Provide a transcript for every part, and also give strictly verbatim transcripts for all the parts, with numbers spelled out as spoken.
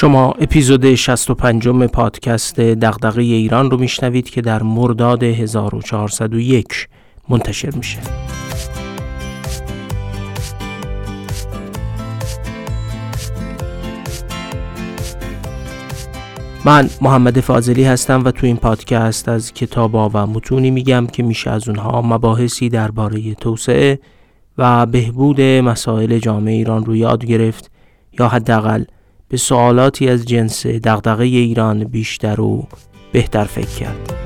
شما اپیزود شصت و پنجم پادکست دغدغه ایران رو میشنوید که در مرداد هزار و چهارصد و یک منتشر میشه. من محمد فاضلی هستم و تو این پادکست از کتابا و متونی میگم که میشه از اونها مباحثی درباره توسعه و بهبود مسائل جامعه ایران رو یاد گرفت یا حداقل به سوالاتی از جنس دغدغه ایران بیشتر و بهتر فکر کرد.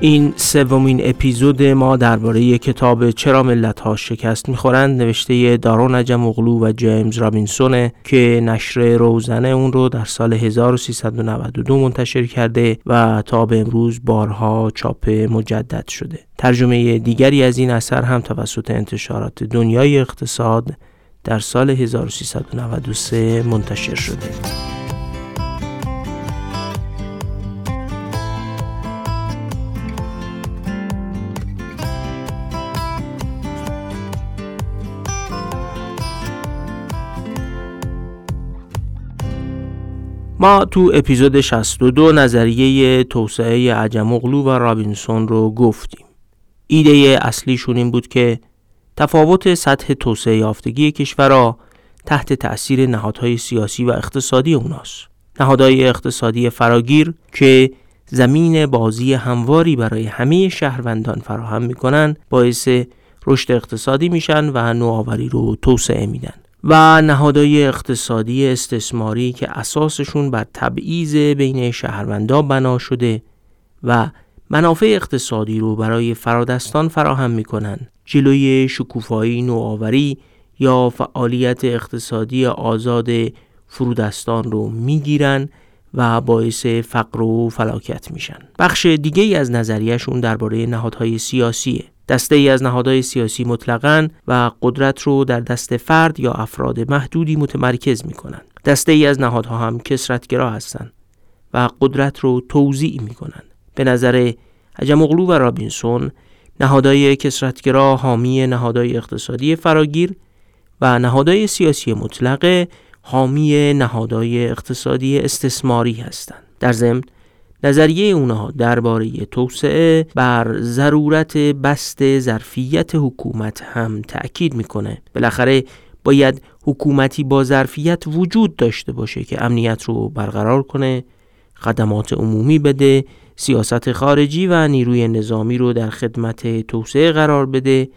این سومین اپیزود ما درباره کتاب چرا ملت‌ها شکست می‌خورند نوشته دارا نجم اوغلو و جیمز رابینسون که نشر روزنه اون رو در سال هزار و سیصد و نود و دو منتشر کرده و تا به امروز بارها چاپ مجدد شده. ترجمه دیگری از این اثر هم توسط انتشارات دنیای اقتصاد در سال هزار و سیصد و نود و سه منتشر شده. ما تو اپیزود شصت و دو نظریه توسعه عجم اوغلو و رابینسون رو گفتیم. ایده اصلیشون این بود که تفاوت سطح توسعه یافتگی کشورها تحت تأثیر نهادهای سیاسی و اقتصادی اوناست. نهادهای اقتصادی فراگیر که زمین بازی همواری برای همه شهروندان فراهم میکنن باعث رشد اقتصادی میشن و نوآوری رو توسعه میدن. و نهادهای اقتصادی استثماری که اساسشون بر تبعیض بین شهروندان بنا شده و منافع اقتصادی رو برای فرادستان فراهم میکنن، جلوی شکوفایی نوآوری یا فعالیت اقتصادی آزاد فرودستان رو میگیرن و باعث فقر و فلاکت میشن. بخش دیگه از نظریهشون درباره نهادهای سیاسیه. دسته ای از نهادهای سیاسی مطلقاً و قدرت رو در دست فرد یا افراد محدودی متمرکز می‌کنند. دسته ای از نهادها هم کثرت‌گرا هستند و قدرت رو توزیع می‌کنند. به نظر عجم اوغلو و رابینسون، نهادهای کثرت‌گرا حامی نهادهای اقتصادی فراگیر و نهادهای سیاسی مطلقه حامی نهادهای اقتصادی استثماری هستند. در ضمن نظریه اونها درباره توسعه بر ضرورت بست ظرفیت حکومت هم تأکید میکنه. بالاخره باید حکومتی با ظرفیت وجود داشته باشه که امنیت رو برقرار کنه، خدمات عمومی بده، سیاست خارجی و نیروی نظامی رو در خدمت توسعه قرار بده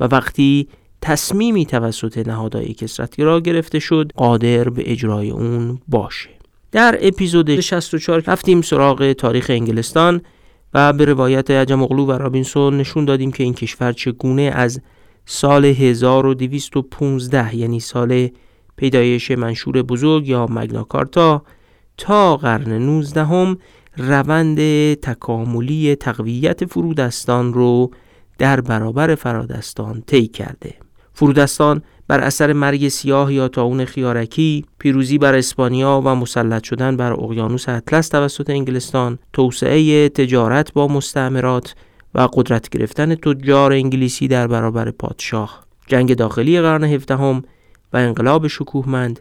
و وقتی تصمیمی توسط نهادهای کثرت‌گرا گرفته شد قادر به اجرای اون باشه. در اپیزود شصت و چهار رفتیم سراغ تاریخ انگلستان و به روایت عجم اوغلو و رابینسون نشون دادیم که این کشور چگونه از سال هزار و دویست و پانزده یعنی سال پیدایش منشور بزرگ یا مگنا کارتا تا قرن نوزدهم هم روند تکاملی تقویت فرودستان رو در برابر فرادستان طی کرده. فرودستان بر اثر مرگ سیاه یا طاعون خیارکی، پیروزی بر اسپانیا و مسلط شدن بر اقیانوس اطلس توسط انگلستان، توسعه تجارت با مستعمرات و قدرت گرفتن تجار انگلیسی در برابر پادشاه، جنگ داخلی قرن هفدهم و انقلاب شکوهمند،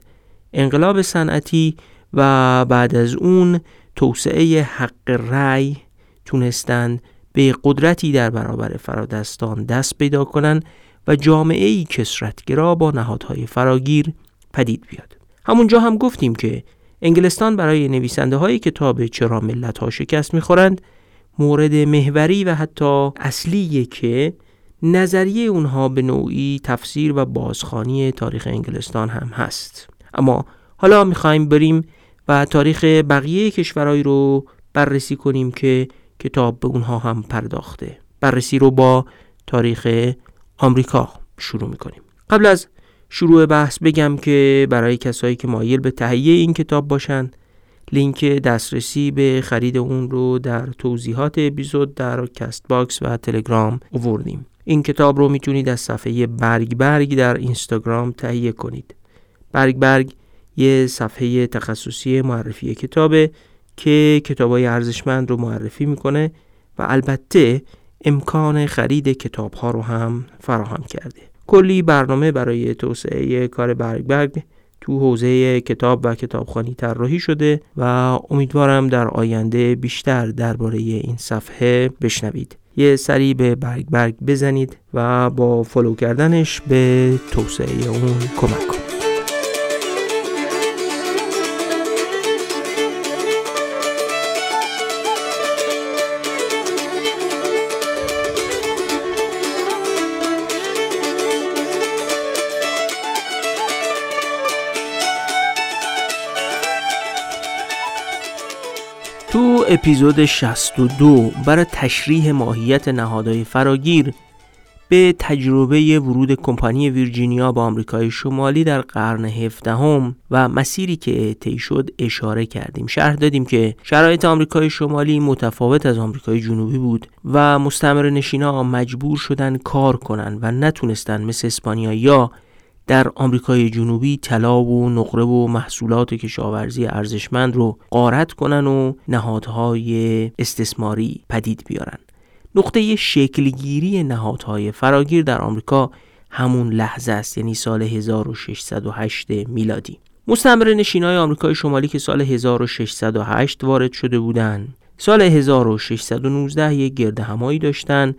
انقلاب صنعتی و بعد از اون توسعه حق رأی تونستند به قدرتی در برابر فرادستان دست پیدا کنند و جامعه‌ای کثرت‌گرا با نهادهای فراگیر پدید بیاد. همونجا هم گفتیم که انگلستان برای نویسنده‌های کتاب چرا ملت‌ها شکست می‌خورند مورد محوری و حتی اصلیه که نظریه اونها به نوعی تفسیر و بازخوانی تاریخ انگلستان هم هست. اما حالا می‌خوایم بریم و تاریخ بقیه کشورهایی رو بررسی کنیم که کتاب به اونها هم پرداخته. بررسی رو با تاریخ آمریکا شروع میکنیم. قبل از شروع بحث بگم که برای کسایی که مایل به تهیه این کتاب باشن لینک دسترسی به خرید اون رو در توضیحات اپیزود در کاست باکس و تلگرام آوردیم. این کتاب رو میتونید از صفحه برگ برگ در اینستاگرام تهیه کنید. برگ برگ یه صفحه تخصصی معرفی کتابه که کتابای ارزشمند رو معرفی میکنه و البته امکان خرید کتاب‌ها رو هم فراهم کرده. کلی برنامه برای توسعه کار برگ برگ تو حوزه کتاب و کتابخوانی طراحی شده و امیدوارم در آینده بیشتر درباره این صفحه بشنوید. یه سری به برگ برگ بزنید و با فالو کردنش به توسعه اون کمک کنید. تو اپیزود شصت و دو برای تشریح ماهیت نهادهای فراگیر به تجربه ورود کمپانی ویرجینیا با آمریکای شمالی در قرن هفدهم و مسیری که طی شد اشاره کردیم. شرح دادیم که شرایط آمریکای شمالی متفاوت از آمریکای جنوبی بود و مستعمره نشینا مجبور شدن کار کنن و نتونستن مثل اسپانیایی‌ها در آمریکای جنوبی طلا و نقره و محصولات کشاورزی ارزشمند رو غارت کنن و نهادهای استثماری پدید بیارن. نقطه شکلگیری نهادهای فراگیر در آمریکا همون لحظه است، یعنی سال هزار و ششصد و هشت میلادی. مستعمره نشینای آمریکای شمالی که سال هزار و ششصد و هشت وارد شده بودن، سال هزار و ششصد و نوزده یک گردهمایی داشتن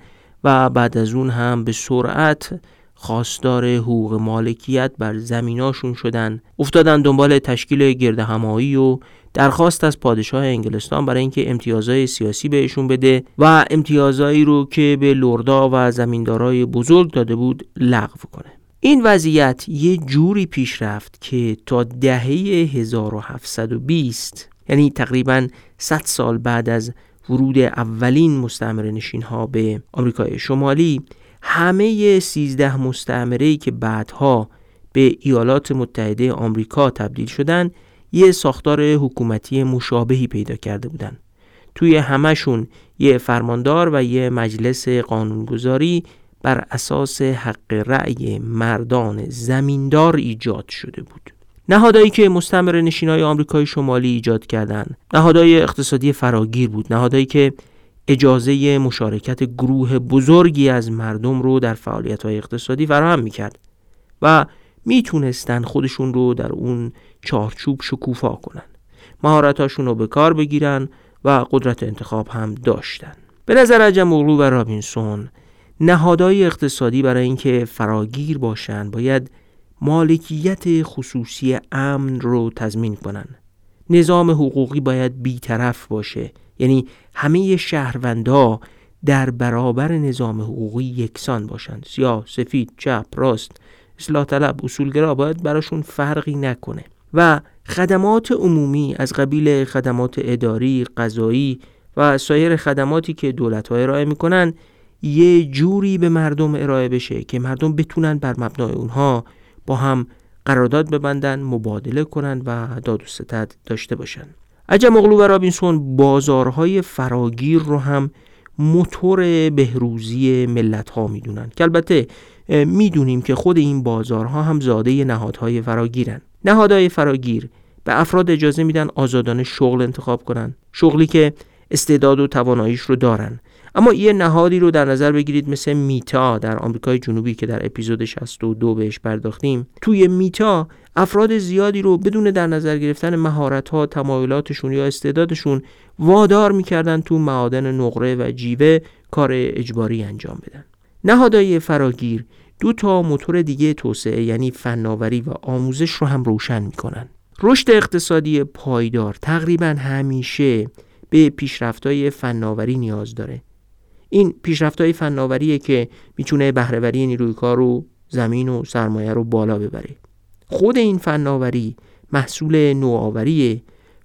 و بعد از اون هم به سرعت خواستار حقوق مالکیت بر زمیناشون شدن، افتادن دنبال تشکیل گردهمایی و درخواست از پادشاه انگلستان برای اینکه امتیازهای سیاسی بهشون بده و امتیازهایی رو که به لردا و زمیندارای بزرگ داده بود لغو کنه. این وضعیت یه جوری پیش رفت که تا دهه هزار و هفتصد و بیست، یعنی تقریباً صد سال بعد از ورود اولین مستعمره نشین‌ها به آمریکای شمالی، همه سیزده مستعمره‌ای که بعدها به ایالات متحده آمریکا تبدیل شدن یه ساختار حکومتی مشابهی پیدا کرده بودن. توی همشون یه فرماندار و یه مجلس قانونگذاری بر اساس حق رأی مردان زمیندار ایجاد شده بود. نهادهایی که مستعمره نشینای آمریکای شمالی ایجاد کردند، نهادهای اقتصادی فراگیر بود، نهادهایی که اجازه مشارکت گروه بزرگی از مردم رو در فعالیت‌های اقتصادی فراهم می‌کرد و میتونستن خودشون رو در اون چارچوب شکوفا کنن، مهارتاشون رو به کار بگیرن و قدرت انتخاب هم داشتن. به نظر عجم اغلو و رابینسون نهادهای اقتصادی برای اینکه فراگیر باشن باید مالکیت خصوصی امن رو تضمین کنن. نظام حقوقی باید بی‌طرف باشه، یعنی همه شهروندها در برابر نظام حقوقی یکسان باشند. سیاه، سفید، چپ، راست، اصلاح طلب، اصولگرا باید براشون فرقی نکنه و خدمات عمومی از قبیل خدمات اداری، قضایی و سایر خدماتی که دولت‌ها ارائه می‌کنن یه جوری به مردم ارائه بشه که مردم بتونن بر مبنای اونها با هم قرارداد ببندن، مبادله کنن و داد و ستد داشته باشن. عجم اغلو و رابینسون بازارهای فراگیر رو هم موتور بهروزی ملت ها می دونن، که البته می دونیم که خود این بازارها هم زاده نهادهای فراگیرن. نهادهای فراگیر به افراد اجازه میدن آزادانه شغل انتخاب کنن، شغلی که استعداد و تواناییش رو دارن. اما یه نهادی رو در نظر بگیرید مثل میتا در آمریکای جنوبی که در اپیزود شصت و دو بهش پرداختیم. توی میتا افراد زیادی رو بدون در نظر گرفتن مهارت‌ها، تمایلاتشون یا استعدادشون وادار می‌کردن تو معادن نقره و جیوه کار اجباری انجام بدن. نهادهای فراگیر دو تا موتور دیگه توسعه، یعنی فناوری و آموزش، رو هم روشن می‌کنن. رشد اقتصادی پایدار تقریباً همیشه به پیشرفت‌های فناوری نیاز داره. این پیشرفت‌های فناوریه که می‌تونه بهره‌وری نیروی کار و زمین و سرمایه رو بالا ببره. خود این فناوری محصول نوآوریه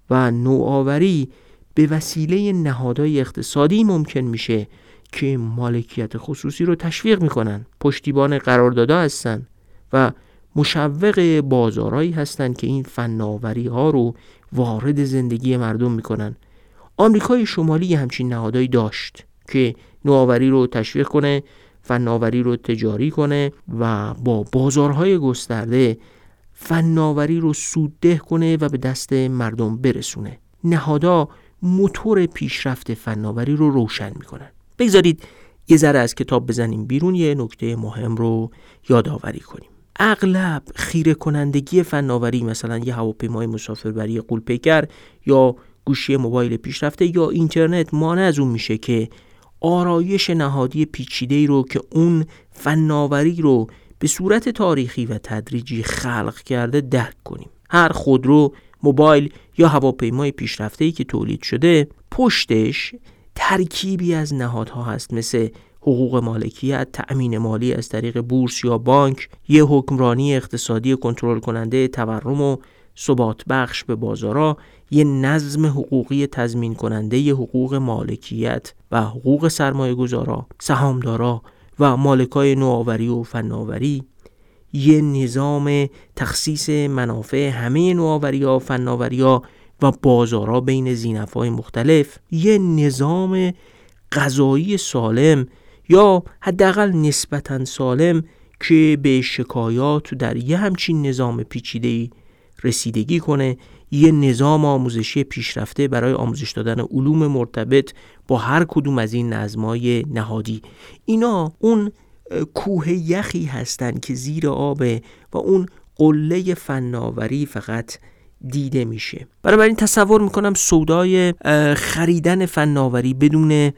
و نوآوری به وسیله نهادهای اقتصادی ممکن میشه که مالکیت خصوصی رو تشویق میکنن، پشتیبان قراردادها هستن و مشوق بازارهایی هستن که این فناوری ها رو وارد زندگی مردم میکنن. آمریکای شمالی همچین نهادهایی داشت که نوآوری رو تشویق کنه، فناوری رو تجاری کنه و با بازارهای گسترده فناوری رو سودده کنه و به دست مردم برسونه. نهادها موتور پیشرفت فناوری رو روشن میکنن. بگذارید یه ذره از کتاب بزنیم بیرون، یه نکته مهم رو یادآوری کنیم. اغلب خیره کنندگی فناوری، مثلا یه هواپیمای مسافربری غول‌پیکر یا گوشی موبایل پیشرفته یا اینترنت، مانع از اون میشه که آرایش نهادی پیچیده‌ای رو که اون فناوری رو به صورت تاریخی و تدریجی خلق کرده درک کنیم. هر خودرو، موبایل یا هواپیمای پیشرفته‌ای که تولید شده، پشتش ترکیبی از نهادها هست، مثل حقوق مالکیت، تأمین مالی از طریق بورس یا بانک، یه حکمرانی اقتصادی کنترل کننده تورم و ثبات بخش به بازارا، یه نظم حقوقی تضمین کننده یه حقوق مالکیت و حقوق سرمایه گذارا، سهامدارا و مالکای نوآوری و فناوری، یه نظام تخصیص منافع همه نوآوری‌ها و فناوری‌ها و بازارها بین زینف‌های مختلف، یه نظام غذایی سالم یا حداقل نسبتاً سالم که به شکایات در یه همچین نظام پیچیده‌ای رسیدگی کنه، یه نظام آموزشی پیشرفته برای آموزش دادن علوم مرتبط با هر کدوم از این نظم‌های نهادی. اینا اون کوه یخی هستن که زیر آبه و اون قله فناوری فقط دیده میشه. برای این تصور میکنم سودای خریدن فناوری بدون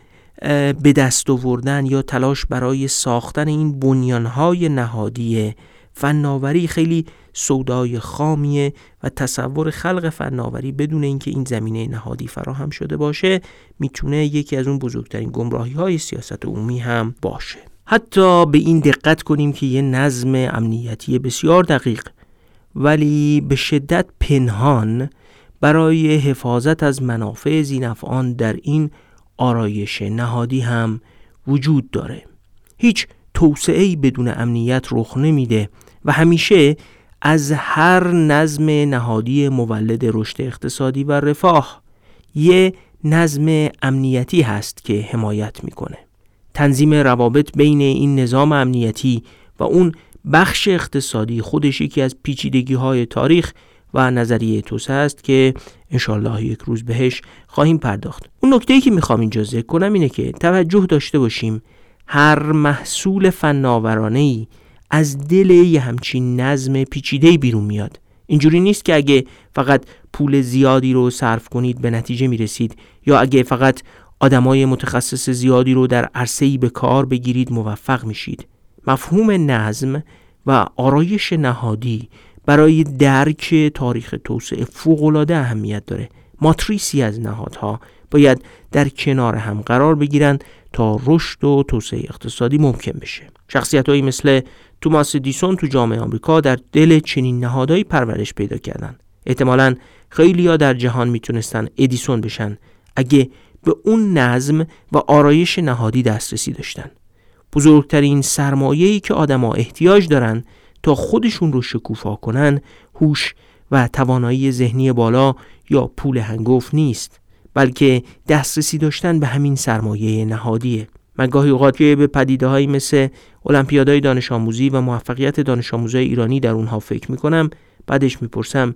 به دست آوردن یا تلاش برای ساختن این بنیانهای نهادی فناوری خیلی سودای خامیه و تصور خلق فناوری بدون اینکه این زمینه نهادی فراهم شده باشه میتونه یکی از اون بزرگترین گمراهی‌های سیاست عمومی هم باشه. حتی به این دقت کنیم که یه نظم امنیتی بسیار دقیق ولی به شدت پنهان برای حفاظت از منافع ذی‌نفعان در این آرایش نهادی هم وجود داره. هیچ توسعه‌ای بدون امنیت رخ نمیده و همیشه از هر نظم نهادی مولد رشد اقتصادی و رفاه یه نظم امنیتی هست که حمایت میکنه. تنظیم روابط بین این نظام امنیتی و اون بخش اقتصادی خودش یکی از پیچیدگی‌های تاریخ و نظریه توسعه است که انشالله یک روز بهش خواهیم پرداخت. اون نکته‌ای که میخوام اینجا ذکر کنم اینه که توجه داشته باشیم هر محصول فناورانه‌ای از دل یه همچین نظم پیچیده‌ای بیرون میاد. اینجوری نیست که اگه فقط پول زیادی رو صرف کنید به نتیجه میرسید یا اگه فقط آدمای متخصص زیادی رو در عرصه‌ای به کار بگیرید موفق میشید. مفهوم نظم و آرایش نهادی برای درک تاریخ توسعه فوق‌العاده اهمیت داره. ماتریسی از نهادها باید در کنار هم قرار بگیرند تا رشد و توسعه اقتصادی ممکن بشه. شخصیت‌هایی مثل توماس ادیسون تو جامعه آمریکا در دل چنین نهادهایی پرورش پیدا کردن. احتمالاً خیلی‌ها در جهان میتونستن ادیسون بشن اگه به اون نظم و آرایش نهادی دسترسی داشتن. بزرگترین سرمایه‌ای که آدم‌ها احتیاج دارن تا خودشون رو شکوفا کنن هوش و توانایی ذهنی بالا یا پول هنگفت نیست، بلکه دسترسی داشتن به همین سرمایه نهادیه. من گاهی اوقات که به پدیده‌هایی مثل المپیادهای دانش آموزی و موفقیت دانش آموزای ایرانی در اونها فکر می‌کنم، بعدش می‌پرسم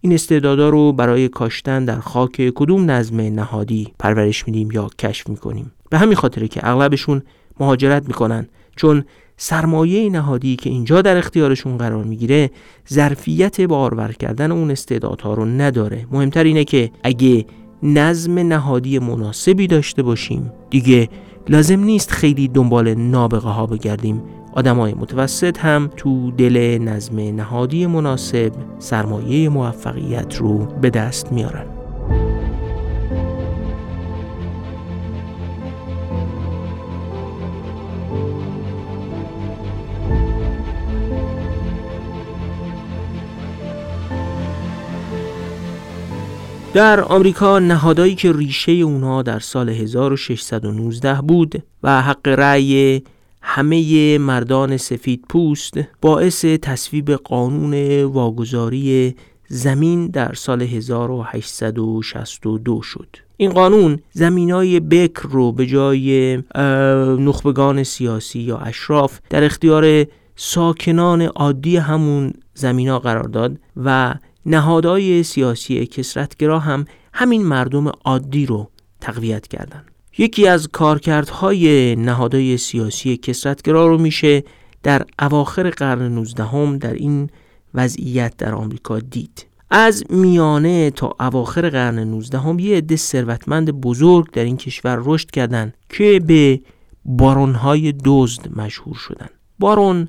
این استعدادا رو برای کاشتن در خاک کدوم نظم نهادی پرورش میدیم یا کشف می‌کنیم؟ به همین خاطره که اغلبشون مهاجرت می‌کنن، چون سرمایه نهادی که اینجا در اختیارشون قرار میگیره ظرفیت بارور کردن اون استعدادها رو نداره. مهمتر اینه که اگه نظم نهادی مناسبی داشته باشیم دیگه لازم نیست خیلی دنبال نابغه ها بگردیم. آدمای متوسط هم تو دل نظم نهادی مناسب سرمایه موفقیت رو به دست میارن. در آمریکا نهادایی که ریشه اونها در سال هزار و ششصد و نوزده بود و حق رأی همه مردان سفید پوست باعث تصویب قانون واگذاری زمین در سال هزار و هشتصد و شصت و دو شد. این قانون زمینای بکر رو به جای نخبگان سیاسی یا اشراف در اختیار ساکنان عادی همون زمینا قرار داد و نهادهای سیاسی کثرت‌گرا هم همین مردم عادی رو تقویت کردند. یکی از کارکردهای نهادهای سیاسی کثرت‌گرا رو میشه در اواخر قرن نوزدهم در این وضعیت در آمریکا دید. از میانه تا اواخر قرن نوزدهم یه عده ثروتمند بزرگ در این کشور رشد کردند که به بارون‌های دزد مشهور شدند. بارون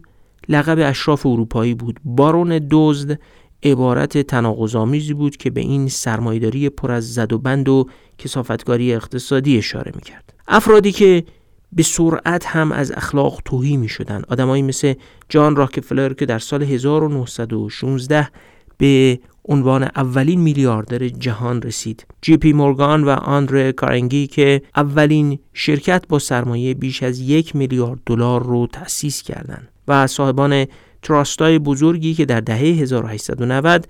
لقب اشراف اروپایی بود. بارون دزد عبارت تناقض‌آمیزی بود که به این سرمایه‌داری پر از زد و بند و کثافتکاری اقتصادی اشاره می‌کرد. افرادی که به سرعت هم از اخلاق توهی می‌شدند، آدمایی مثل جان راکفلر که در سال هزار و نهصد و شانزده به عنوان اولین میلیاردر جهان رسید، جی پی مورگان و آندره کارنگی که اولین شرکت با سرمایه بیش از یک میلیارد دلار رو تأسیس کردند، و صاحبان تراستای بزرگی که در دهه هزار و هشتصد و نود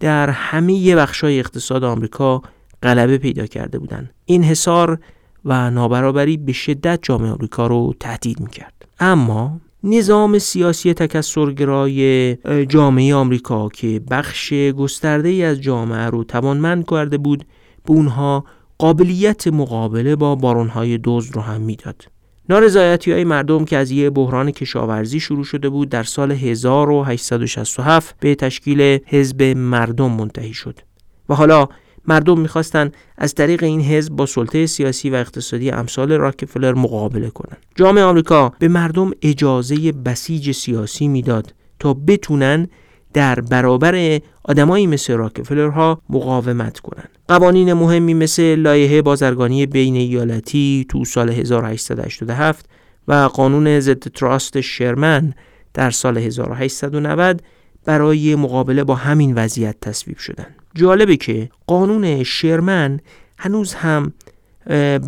در همه بخش‌های اقتصاد آمریکا غلبه پیدا کرده بودند. این انحصار و نابرابری به شدت جامعه آمریکا رو تهدید می‌کرد. اما نظام سیاسی تکثرگرای جامعه آمریکا که بخش گسترده‌ای از جامعه رو توانمند کرده بود، به اونها قابلیت مقابله با بارون‌های دزد رو هم میداد. نارضایتی‌های مردم که از یه بحران کشاورزی شروع شده بود در سال هزار و هشتصد و شصت و هفت به تشکیل حزب مردم منتهی شد و حالا مردم می‌خواستند از طریق این حزب با سلطه سیاسی و اقتصادی امثال راکفلر مقابله کنند. جامعه آمریکا به مردم اجازه بسیج سیاسی میداد تا بتونن در برابر آدمایی مثل راکفلرها مقاومت کنند. قوانین مهمی مثل لایحه بازرگانی بین ایالتی تو سال هزار و هشتصد و هشتاد و هفت و قانون ضد تراست شرمن در سال هزار و هشتصد و نود برای مقابله با همین وضعیت تصویب شدند. جالبه که قانون شرمن هنوز هم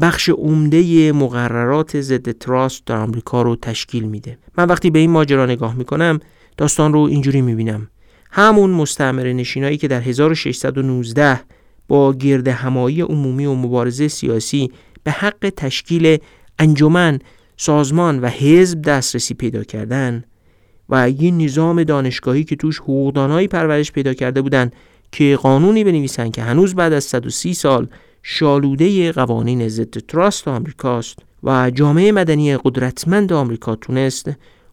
بخش عمده مقررات ضد تراست در آمریکا رو تشکیل میده. من وقتی به این ماجرا نگاه میکنم داستان رو اینجوری میبینم. همون مستعمره نشینایی که در هزار و ششصد و نوزده با گرد همایی عمومی و مبارزه سیاسی به حق تشکیل انجمن، سازمان و حزب دسترسی پیدا کردن و این نظام دانشگاهی که توش حقوقدانایی پرورش پیدا کرده بودند که قانونی بنویسن که هنوز بعد از صد و سی سال شالوده قوانین ضد تراست آمریکاست و جامعه مدنی قدرتمند آمریکا تونست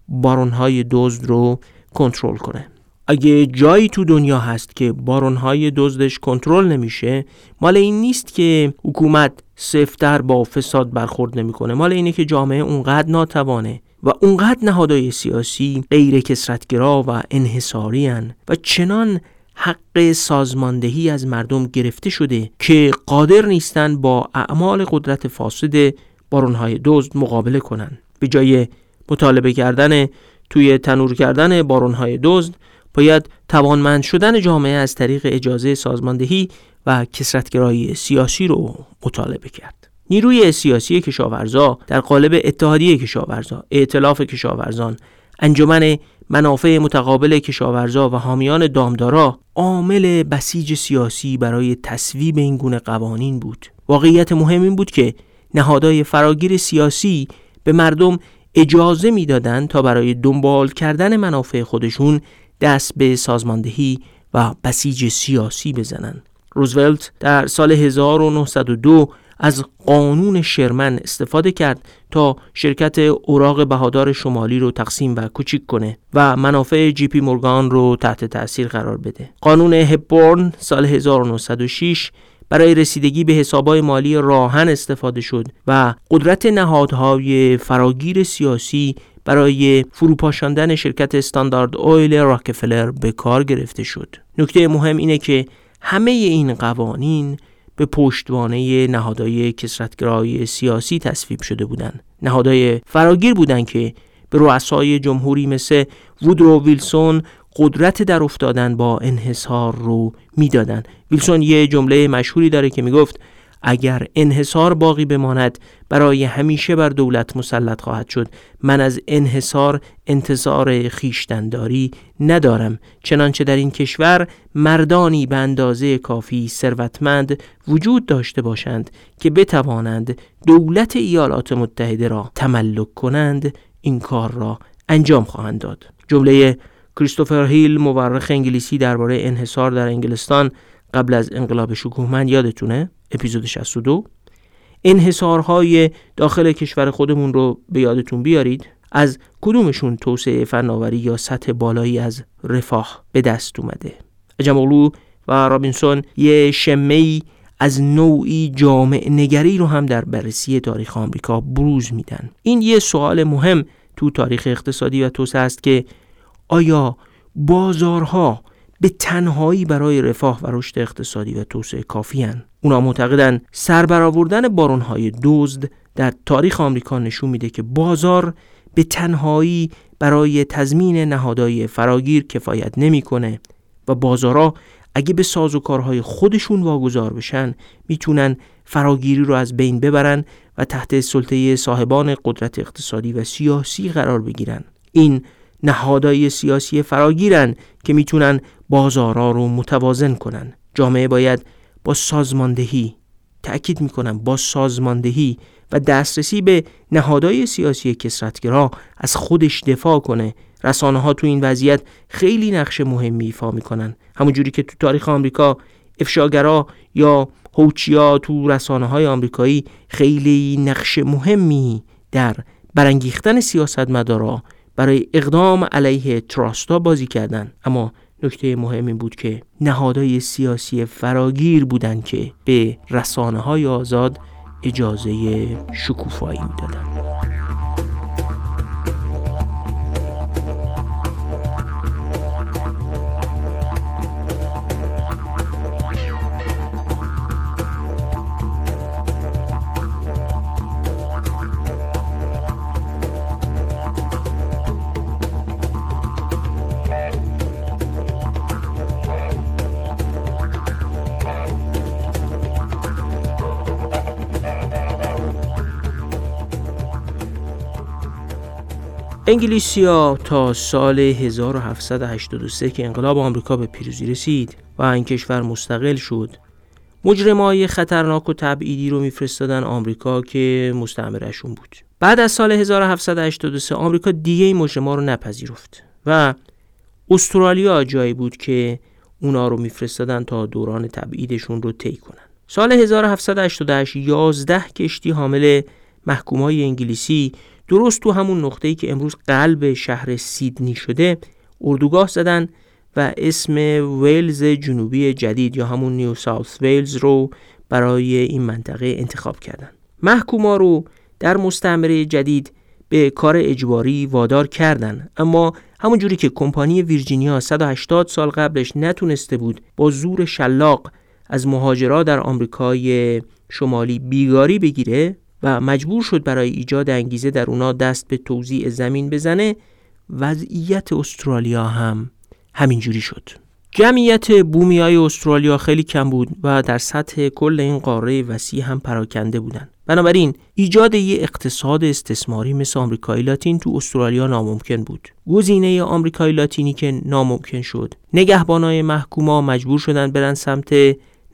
بارون‌های دزد رو کنترل کنه. اگه جایی تو دنیا هست که بارون‌های دزدش کنترل نمیشه، مال این نیست که حکومت سفتر با فساد برخورد نمیکنه، مال اینه که جامعه اونقدر ناتوانه و اونقدر نهادهای سیاسی غیر کثرت‌گرا و انحصاری هن و چنان حق سازماندهی از مردم گرفته شده که قادر نیستن با اعمال قدرت فاسد بارون‌های دزد مقابله کنن. به جای مطالبه کردن توی تنور کردن بارون‌های دزد، باید توانمند شدن جامعه از طریق اجازه سازماندهی و کثرت‌گرایی سیاسی رو مطالبه کرد. نیروی سیاسی کشاورزا در قالب اتحادیه کشاورزا، ائتلاف کشاورزان، انجمن منافع متقابل کشاورزا و حامیان دامدارا عامل بسیج سیاسی برای تصویب این گونه قوانین بود. واقعیت مهم این بود که نهادهای فراگیر سیاسی به مردم اجازه میدادند تا برای دنبال کردن منافع خودشون دست به سازماندهی و بسیج سیاسی بزنن. روزولت در سال هزار و نهصد و دو از قانون شرمن استفاده کرد تا شرکت اوراق بهادار شمالی رو تقسیم و کوچک کنه و منافع جی پی مورگان رو تحت تأثیر قرار بده. قانون هپبورن سال هزار و نهصد و شش برای رسیدگی به حساب‌های مالی راهن استفاده شد و قدرت نهادهای فراگیر سیاسی برای فروپاشاندن شرکت استاندارد اویل راکفلر به کار گرفته شد. نکته مهم اینه که همه این قوانین به پشتوانه نهادهای کثرت‌گرای سیاسی تصویب شده بودند. نهادهای فراگیر بودند که به رؤسای جمهوری مثل وودرو ویلسون قدرت در افتادن با انحصار رو میدادن. ویلسون یه جمله مشهوری داره که میگفت اگر انحصار باقی بماند برای همیشه بر دولت مسلط خواهد شد. من از انحصار انتظار خویشتنداری ندارم، چنانچه در این کشور مردانی به اندازه کافی ثروتمند وجود داشته باشند که بتوانند دولت ایالات متحده را تملک کنند، این کار را انجام خواهند داد. جمله کریستوفر هیل، مورخ انگلیسی، درباره انحصار در انگلستان قبل از انقلاب شکوهمند یادتونه؟ اپیزود شصت و دو. انحصارهای داخل کشور خودمون رو به یادتون بیارید. از کدومشون توسعه فناوری یا سطح بالایی از رفاه به دست اومده؟ عجم‌اوغلو و رابینسون یه شمه‌ای از نوعی جامعه نگری رو هم در بررسی تاریخ آمریکا بروز میدن. این یه سوال مهم تو تاریخ اقتصادی و توسعه است که آیا بازارها به تنهایی برای رفاه و رشد اقتصادی و توسعه کافی هن؟ اونا معتقدن سربرآوردن بارونهای دزد در تاریخ آمریکا نشون میده که بازار به تنهایی برای تضمین نهادهای فراگیر کفایت نمیکنه و بازارها اگه به سازوکارهای خودشون واگذار بشن میتونن فراگیری رو از بین ببرن و تحت سلطه صاحبان قدرت اقتصادی و سیاسی قرار بگیرن. این نهادهای سیاسی فراگیرن که میتونن بازارها رو متوازن کنن. جامعه باید با سازماندهی، تأکید میکنن با سازماندهی و دسترسی به نهادهای سیاسی کثرتگرا از خودش دفاع کنه. رسانه ها تو این وضعیت خیلی نقش مهمی ایفا میکنن، همون جوری که تو تاریخ آمریکا افشاگرا یا هوچیا تو رسانه های آمریکایی خیلی نقش مهمی در برانگیختن سیاستمدارا برای اقدام علیه تراستا بازی کردن. اما نکته مهمی بود که نهادهای سیاسی فراگیر بودن که به رسانه های آزاد اجازه شکوفایی میدادن. انگلیسی‌ها تا سال هزار و هفتصد و هشتاد و سه که انقلاب آمریکا به پیروزی رسید و این کشور مستقل شد، مجرمای خطرناک و تبعیدی رو میفرستادن آمریکا که مستعمره‌شون بود. بعد از سال هزار و هفتصد و هشتاد و سه آمریکا دیگه این مجرما رو نپذیرفت و استرالیا جایی بود که اونا رو میفرستادن تا دوران تبعیدشون رو طی کنن. سال هزار و هفتصد و هشتاد و هشت یازده کشتی حامل محکومای انگلیسی درست تو همون نقطه‌ای که امروز قلب شهر سیدنی شده اردوگاه زدن و اسم ویلز جنوبی جدید یا همون نیو ساوث ویلز رو برای این منطقه انتخاب کردن. محکوما رو در مستعمره جدید به کار اجباری وادار کردن، اما همون جوری که کمپانی ویرجینیا صد و هشتاد سال قبلش نتونسته بود با زور شلاق از مهاجرا در آمریکای شمالی بیگاری بگیره و مجبور شد برای ایجاد انگیزه در اونا دست به توزیع زمین بزنه، وضعیت استرالیا هم همینجوری شد. جمعیت بومیای استرالیا خیلی کم بود و در سطح کل این قاره وسیع هم پراکنده بودن. بنابراین ایجاد یک اقتصاد استثماری مثل آمریکای لاتین تو استرالیا ناممکن بود. گزینه آمریکای لاتینی که ناممکن شد، نگهبانای محکوما مجبور شدن برن سمت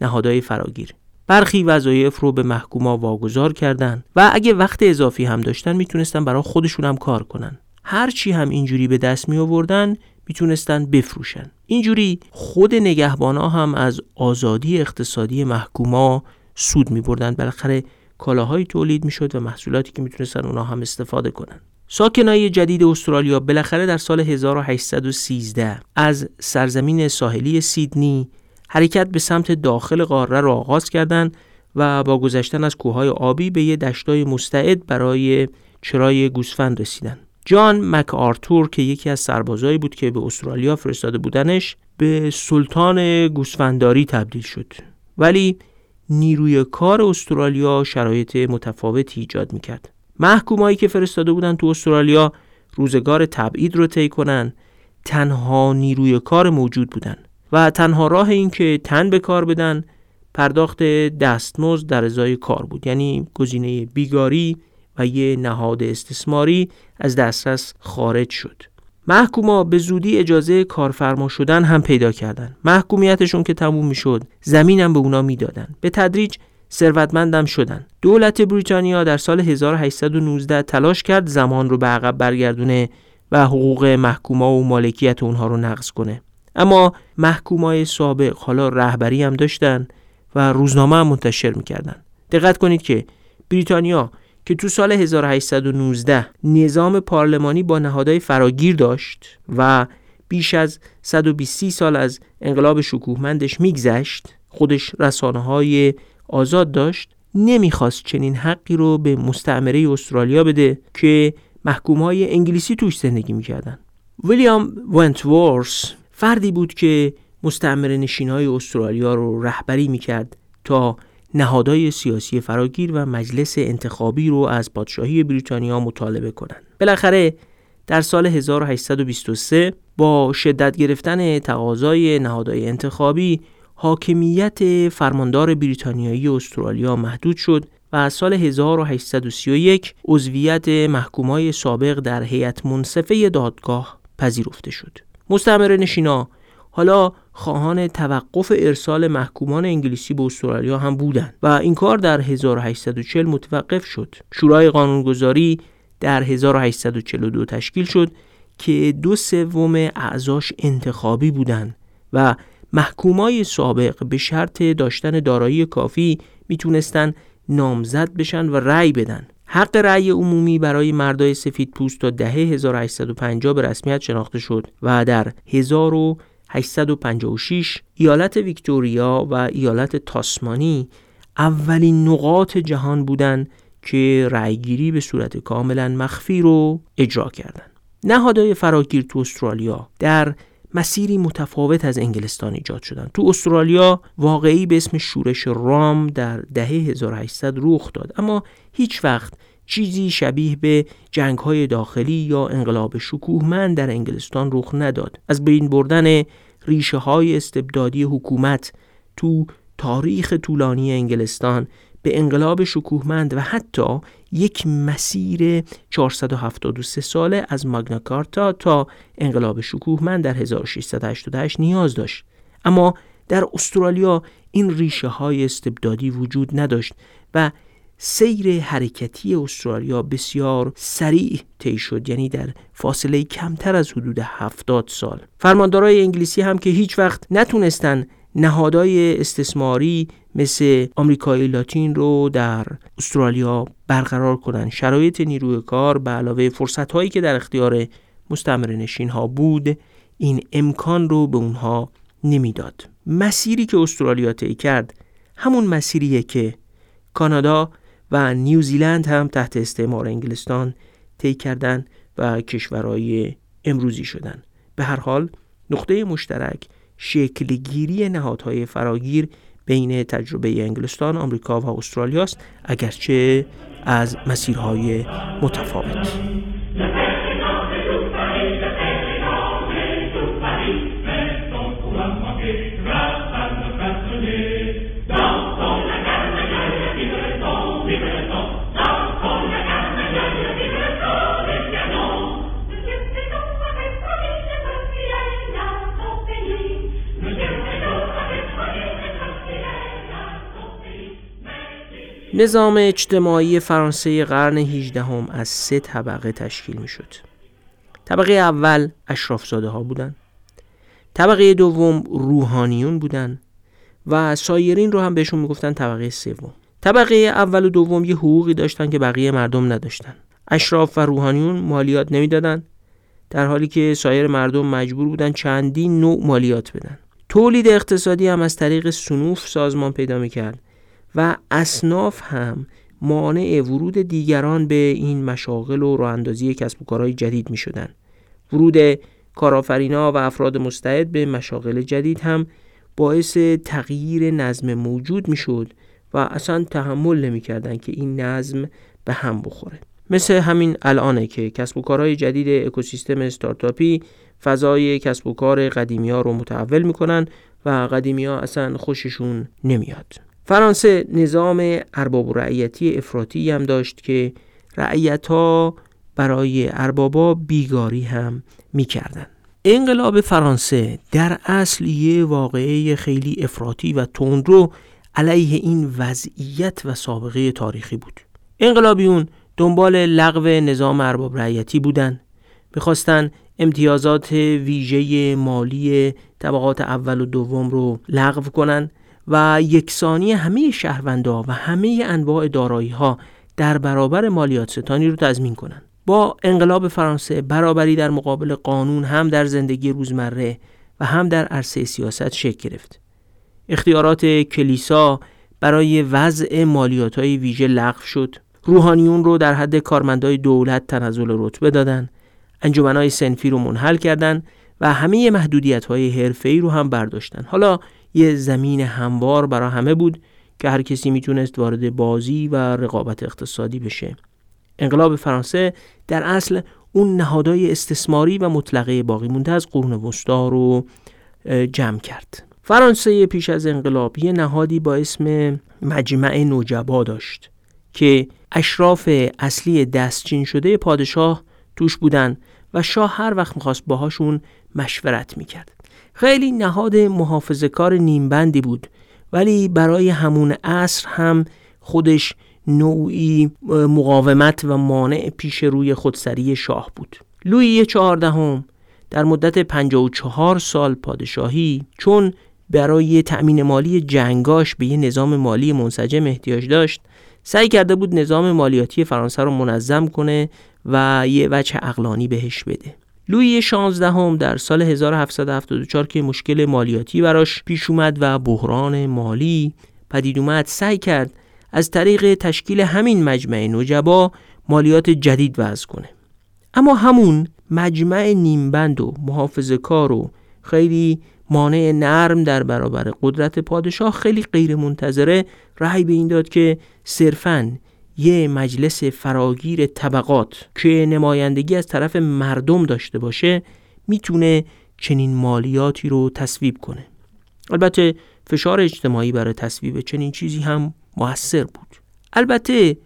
نهادهای فراگیر. برخی وظایف رو به محکوما واگذار کردن و اگه وقت اضافی هم داشتن میتونستن برای خودشون هم کار کنن. هرچی هم اینجوری به دست می آوردن میتونستن بفروشن. اینجوری خود نگهبانا هم از آزادی اقتصادی محکوما سود می بردن. بالاخره کالاهایی تولید میشد و محصولاتی که میتونستن اونا هم استفاده کنن. ساکنای جدید استرالیا بالاخره در سال هزار و هشتصد و سیزده از سرزمین ساحلی سیدنی حرکت به سمت داخل قاره را آغاز کردند و با گذشتن از کوههای آبی به یه دشتای مستعد برای چرای گوسفند رسیدند. جان مک آرتور که یکی از سربازایی بود که به استرالیا فرستاده بودنش به سلطان گوسفندداری تبدیل شد. ولی نیروی کار استرالیا شرایط متفاوتی ایجاد میکرد. محکومایی که فرستاده بودن تو استرالیا روزگار تبعید رو طی کنن تنها نیروی کار موجود بودن و تنها راه این که تن به کار بدن پرداخت دستمزد در ازای کار بود، یعنی گزینه بیگاری و یه نهاد استثماری از دسترس خارج شد. محکوما به زودی اجازه کارفرما شدن هم پیدا کردن. محکومیتشون که تموم میشد زمینم به اونا میدادن. به تدریج ثروتمندم شدن. دولت بریتانیا در سال هزار و هشتصد و نوزده تلاش کرد زمان رو به عقب برگردونه و حقوق محکوما و مالکیت اونها رو نقض کنه. اما محکومای سابق حالا رهبری هم داشتن و روزنامه هم منتشر میکردن. دقت کنید که بریتانیا که تو سال هزار و هشتصد و نوزده نظام پارلمانی با نهادهای فراگیر داشت و بیش از صد و بیست سال از انقلاب شکوهمندش میگذشت، خودش رسانه‌های آزاد داشت، نمیخواست چنین حقی رو به مستعمره استرالیا بده که محکومهای انگلیسی توش زندگی میکردن. ویلیام ونتورث فردی بود که مستعمره نشینهای استرالیا رو رهبری میکرد تا نهادهای سیاسی فراگیر و مجلس انتخابی رو از پادشاهی بریتانیا مطالبه کنند. بالاخره در سال هزار و هشتصد و بیست و سه با شدت گرفتن تقاضای نهادهای انتخابی حاکمیت فرماندار بریتانیایی استرالیا محدود شد و از سال هزار و هشتصد و سی و یک عضویت محکومای سابق در هیئت منصفه دادگاه پذیرفته شد. مستعمره نشینا حالا خواهان توقف ارسال محکومان انگلیسی به استرالیا هم بودند و این کار در هزار و هشتصد و چهل متوقف شد. شورای قانونگذاری در هزار و هشتصد و چهل و دو تشکیل شد که دو سوم اعضاش انتخابی بودند و محکومای سابق به شرط داشتن دارایی کافی میتونستن نامزد بشن و رأی بدن. حق رأی عمومی برای مردای سفیدپوست تا دهه هزار و هشتصد و پنجاه به رسمیت شناخته شد و در هزار و هشتصد و پنجاه و شش ایالت ویکتوریا و ایالت تاسمانی اولین نقاط جهان بودند که رأیگیری به صورت کاملا مخفی رو اجرا کردند. نهادهای فراگیر تو استرالیا در مسیری متفاوت از انگلستان ایجاد شدند. تو استرالیا واقعی به اسم شورش رام در دهه هزار و هشتصد رخ داد، اما هیچ وقت چیزی شبیه به جنگ‌های داخلی یا انقلاب شکوهمند در انگلستان رخ نداد. از بین بردن ریشه‌های استبدادی حکومت تو تاریخ طولانی انگلستان به انقلاب شکوهمند و حتی یک مسیر چهارصد و هفتاد و سه ساله از ماگنا کارتا تا انقلاب شکوهمند در هزار و ششصد و هشتاد و هشت نیاز داشت. اما در استرالیا این ریشه‌های استبدادی وجود نداشت و سیر حرکتی استرالیا بسیار سریع طی شد، یعنی در فاصله کمتر از حدود هفتاد سال. فرماندارای انگلیسی هم که هیچ وقت نتونستن نهادهای استثماری مثل آمریکای لاتین رو در استرالیا برقرار کنن، شرایط نیروی کار به علاوه فرصت‌هایی که در اختیار مستعمره نشین‌ها بود این امکان رو به اونها نمیداد. مسیری که استرالیا طی کرد همون مسیریه که کانادا و نیوزیلند هم تحت استعمار انگلستان طی کردن و کشورهای امروزی شدن. به هر حال نقطه مشترک شکلگیری نهادهای فراگیر بین تجربه انگلستان، آمریکا و استرالیا است، اگرچه از مسیرهای متفاوت. نظام اجتماعی فرانسه قرن هجدهم هم از سه طبقه تشکیل می شد. طبقه اول اشرافزاده ها بودن، طبقه دوم روحانیون بودن و سایرین رو هم بهشون می گفتن طبقه سوم. طبقه اول و دوم یه حقوقی داشتن که بقیه مردم نداشتن. اشراف و روحانیون مالیات نمی دادن، در حالی که سایر مردم مجبور بودن چندین نوع مالیات بدن. تولید اقتصادی هم از طریق صنوف سازمان پیدا می کرد و اصناف هم مانع ورود دیگران به این مشاغل و راه اندازی کسب و کارهای جدید می شدن. ورود کارآفرین‌ها و افراد مستعد به مشاغل جدید هم باعث تغییر نظم موجود می شد و اصلا تحمل نمی کردن که این نظم به هم بخوره. مثل همین الانه که کسب و کارهای جدید اکوسیستم استارتاپی فضای کسب و کار قدیمی‌ها رو متحول می کنن و قدیمی‌ها اصلا خوششون نمیاد. فرانسه نظام ارباب رعیتی افراطی هم داشت که رعیت‌ها برای اربابا بیگاری هم می‌کردند. انقلاب فرانسه در اصل یه واقعه خیلی افراطی و تندرو علیه این وضعیت و سابقه تاریخی بود. انقلابیون دنبال لغو نظام ارباب رعیتی بودند. می‌خواستن امتیازات ویژه مالی طبقات اول و دوم رو لغو کنن و یکسانی همه شهروندا و همه انواع دارایی‌ها در برابر مالیات ستانی رو تضمین کنن. با انقلاب فرانسه برابری در مقابل قانون هم در زندگی روزمره و هم در عرصه سیاست شکل گرفت. اختیارات کلیسا برای وضع مالیات‌های ویژه لغو شد. روحانیون رو در حد کارمندای دولت تنزل رتبه دادن، انجمن‌های صنفی رو منحل کردن و همه محدودیت‌های حرفه‌ای رو هم برداشتن. حالا یه زمین هموار برای همه بود که هر کسی میتونست وارد بازی و رقابت اقتصادی بشه. انقلاب فرانسه در اصل اون نهادهای استثماری و مطلقه باقی مونده از قرون وسطا رو جمع کرد. فرانسه پیش از انقلاب یه نهادی با اسم مجمع نوجبا داشت که اشراف اصلی دستچین شده پادشاه توش بودن و شاه هر وقت میخواست باهاشون مشورت میکرد. خیلی نهاد محافظه‌کار نیمبندی بود، ولی برای همون عصر هم خودش نوعی مقاومت و مانع پیش روی خودسری شاه بود. لوئی چهاردهم در مدت پنجاه و چهار سال پادشاهی، چون برای تأمین مالی جنگاش به یه نظام مالی منسجم احتیاج داشت، سعی کرده بود نظام مالیاتی فرانسه رو منظم کنه و یه وجه عقلانی بهش بده. لویی شانزدهم در سال هزار و هفتصد و هفتاد و چهار که مشکل مالیاتی براش پیش اومد و بحران مالی پدید اومد، سعی کرد از طریق تشکیل همین مجمع نوجبا مالیات جدید وضع کنه. اما همون مجمع نیمبند و محافظه‌کار و خیلی مانع نرم در برابر قدرت پادشاه خیلی غیر منتظره رأی به این داد که صرفاً یه مجلس فراگیر طبقات که نمایندگی از طرف مردم داشته باشه میتونه چنین مالیاتی رو تصویب کنه. البته فشار اجتماعی برای تصویب چنین چیزی هم مؤثر بود. البته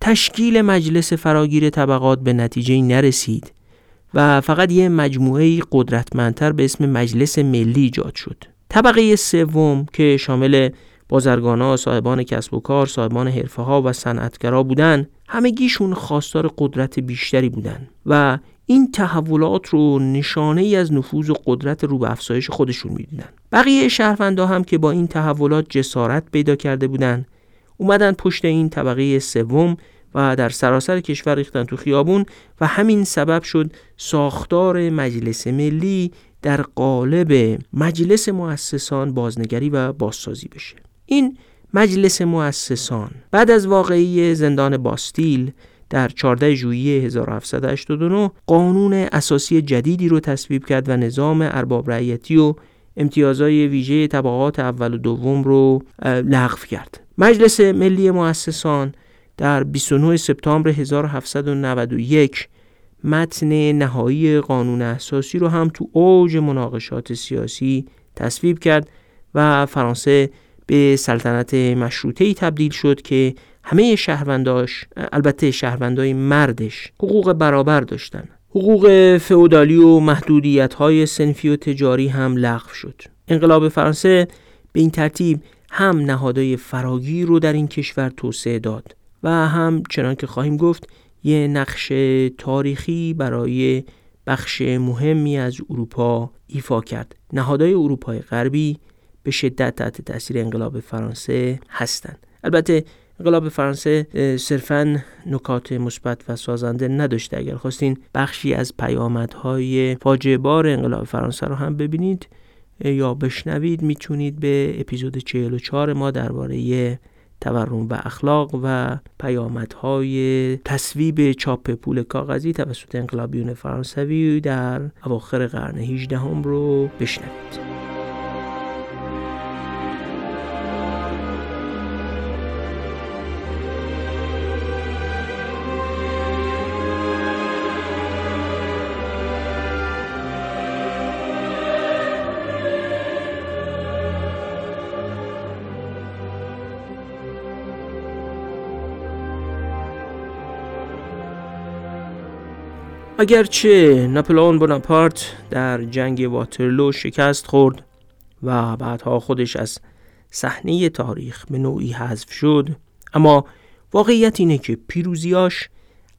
تشکیل مجلس فراگیر طبقات به نتیجه نرسید و فقط یه مجموعه قدرتمندتر به اسم مجلس ملی ایجاد شد. طبقه سوم که شامل بازرگان‌ها، صاحبان کسب و کار، صاحبان حرفه‌ها و صنعتگرا بودند، همگیشون خواستار قدرت بیشتری بودند و این تحولات رو نشانه‌ای از نفوذ و قدرت رو به افزایش خودشون می‌دیدن. بقیه شهروندا هم که با این تحولات جسارت پیدا کرده بودند، اومدن پشت این طبقه سوم و در سراسر کشور ریختن تو خیابون و همین سبب شد ساختار مجلس ملی در قالب مجلس مؤسسان بازنگری و بازسازی بشه. این مجلس مؤسسان بعد از واقعه زندان باستیل در چهاردهم ژوئیه هزار و هفتصد و هشتاد و نه قانون اساسی جدیدی رو تصویب کرد و نظام ارباب رعیتی و امتیازهای ویژه طبقات اول و دوم رو لغو کرد. مجلس ملی مؤسسان در بیست و نه سپتامبر هزار و هفتصد و نود و یک متن نهایی قانون اساسی رو هم تو اوج مناقشات سیاسی تصویب کرد و فرانسه به سلطنت مشروطه‌ای تبدیل شد که همه شهرونداش، البته شهروندای مردش، حقوق برابر داشتن. حقوق فئودالی و محدودیت‌های صنفی و تجاری هم لغو شد. انقلاب فرانسه به این ترتیب هم نهادهای فراگیر رو در این کشور توسعه داد و هم چنان که خواهیم گفت یه نقش تاریخی برای بخش مهمی از اروپا ایفا کرد. نهادهای اروپای غربی به شدت تحت تاثیر انقلاب فرانسه هستند. البته انقلاب فرانسه صرفاً نکات مثبت و سازنده نداشت. اگر خواستین بخشی از پیامدهای فاجعه‌بار انقلاب فرانسه رو هم ببینید یا بشنوید، میتونید به اپیزود چهل و چهار ما درباره تورم و اخلاق و پیامدهای تصویب چاپ پول کاغذی توسط انقلابیون فرانسوی در اواخر قرن هجدهم رو بشنوید. اگرچه ناپلئون بوناپارت در جنگ واترلو شکست خورد و بعدها خودش از صحنه تاریخ به نوعی حذف شد، اما واقعیت اینه که پیروزیاش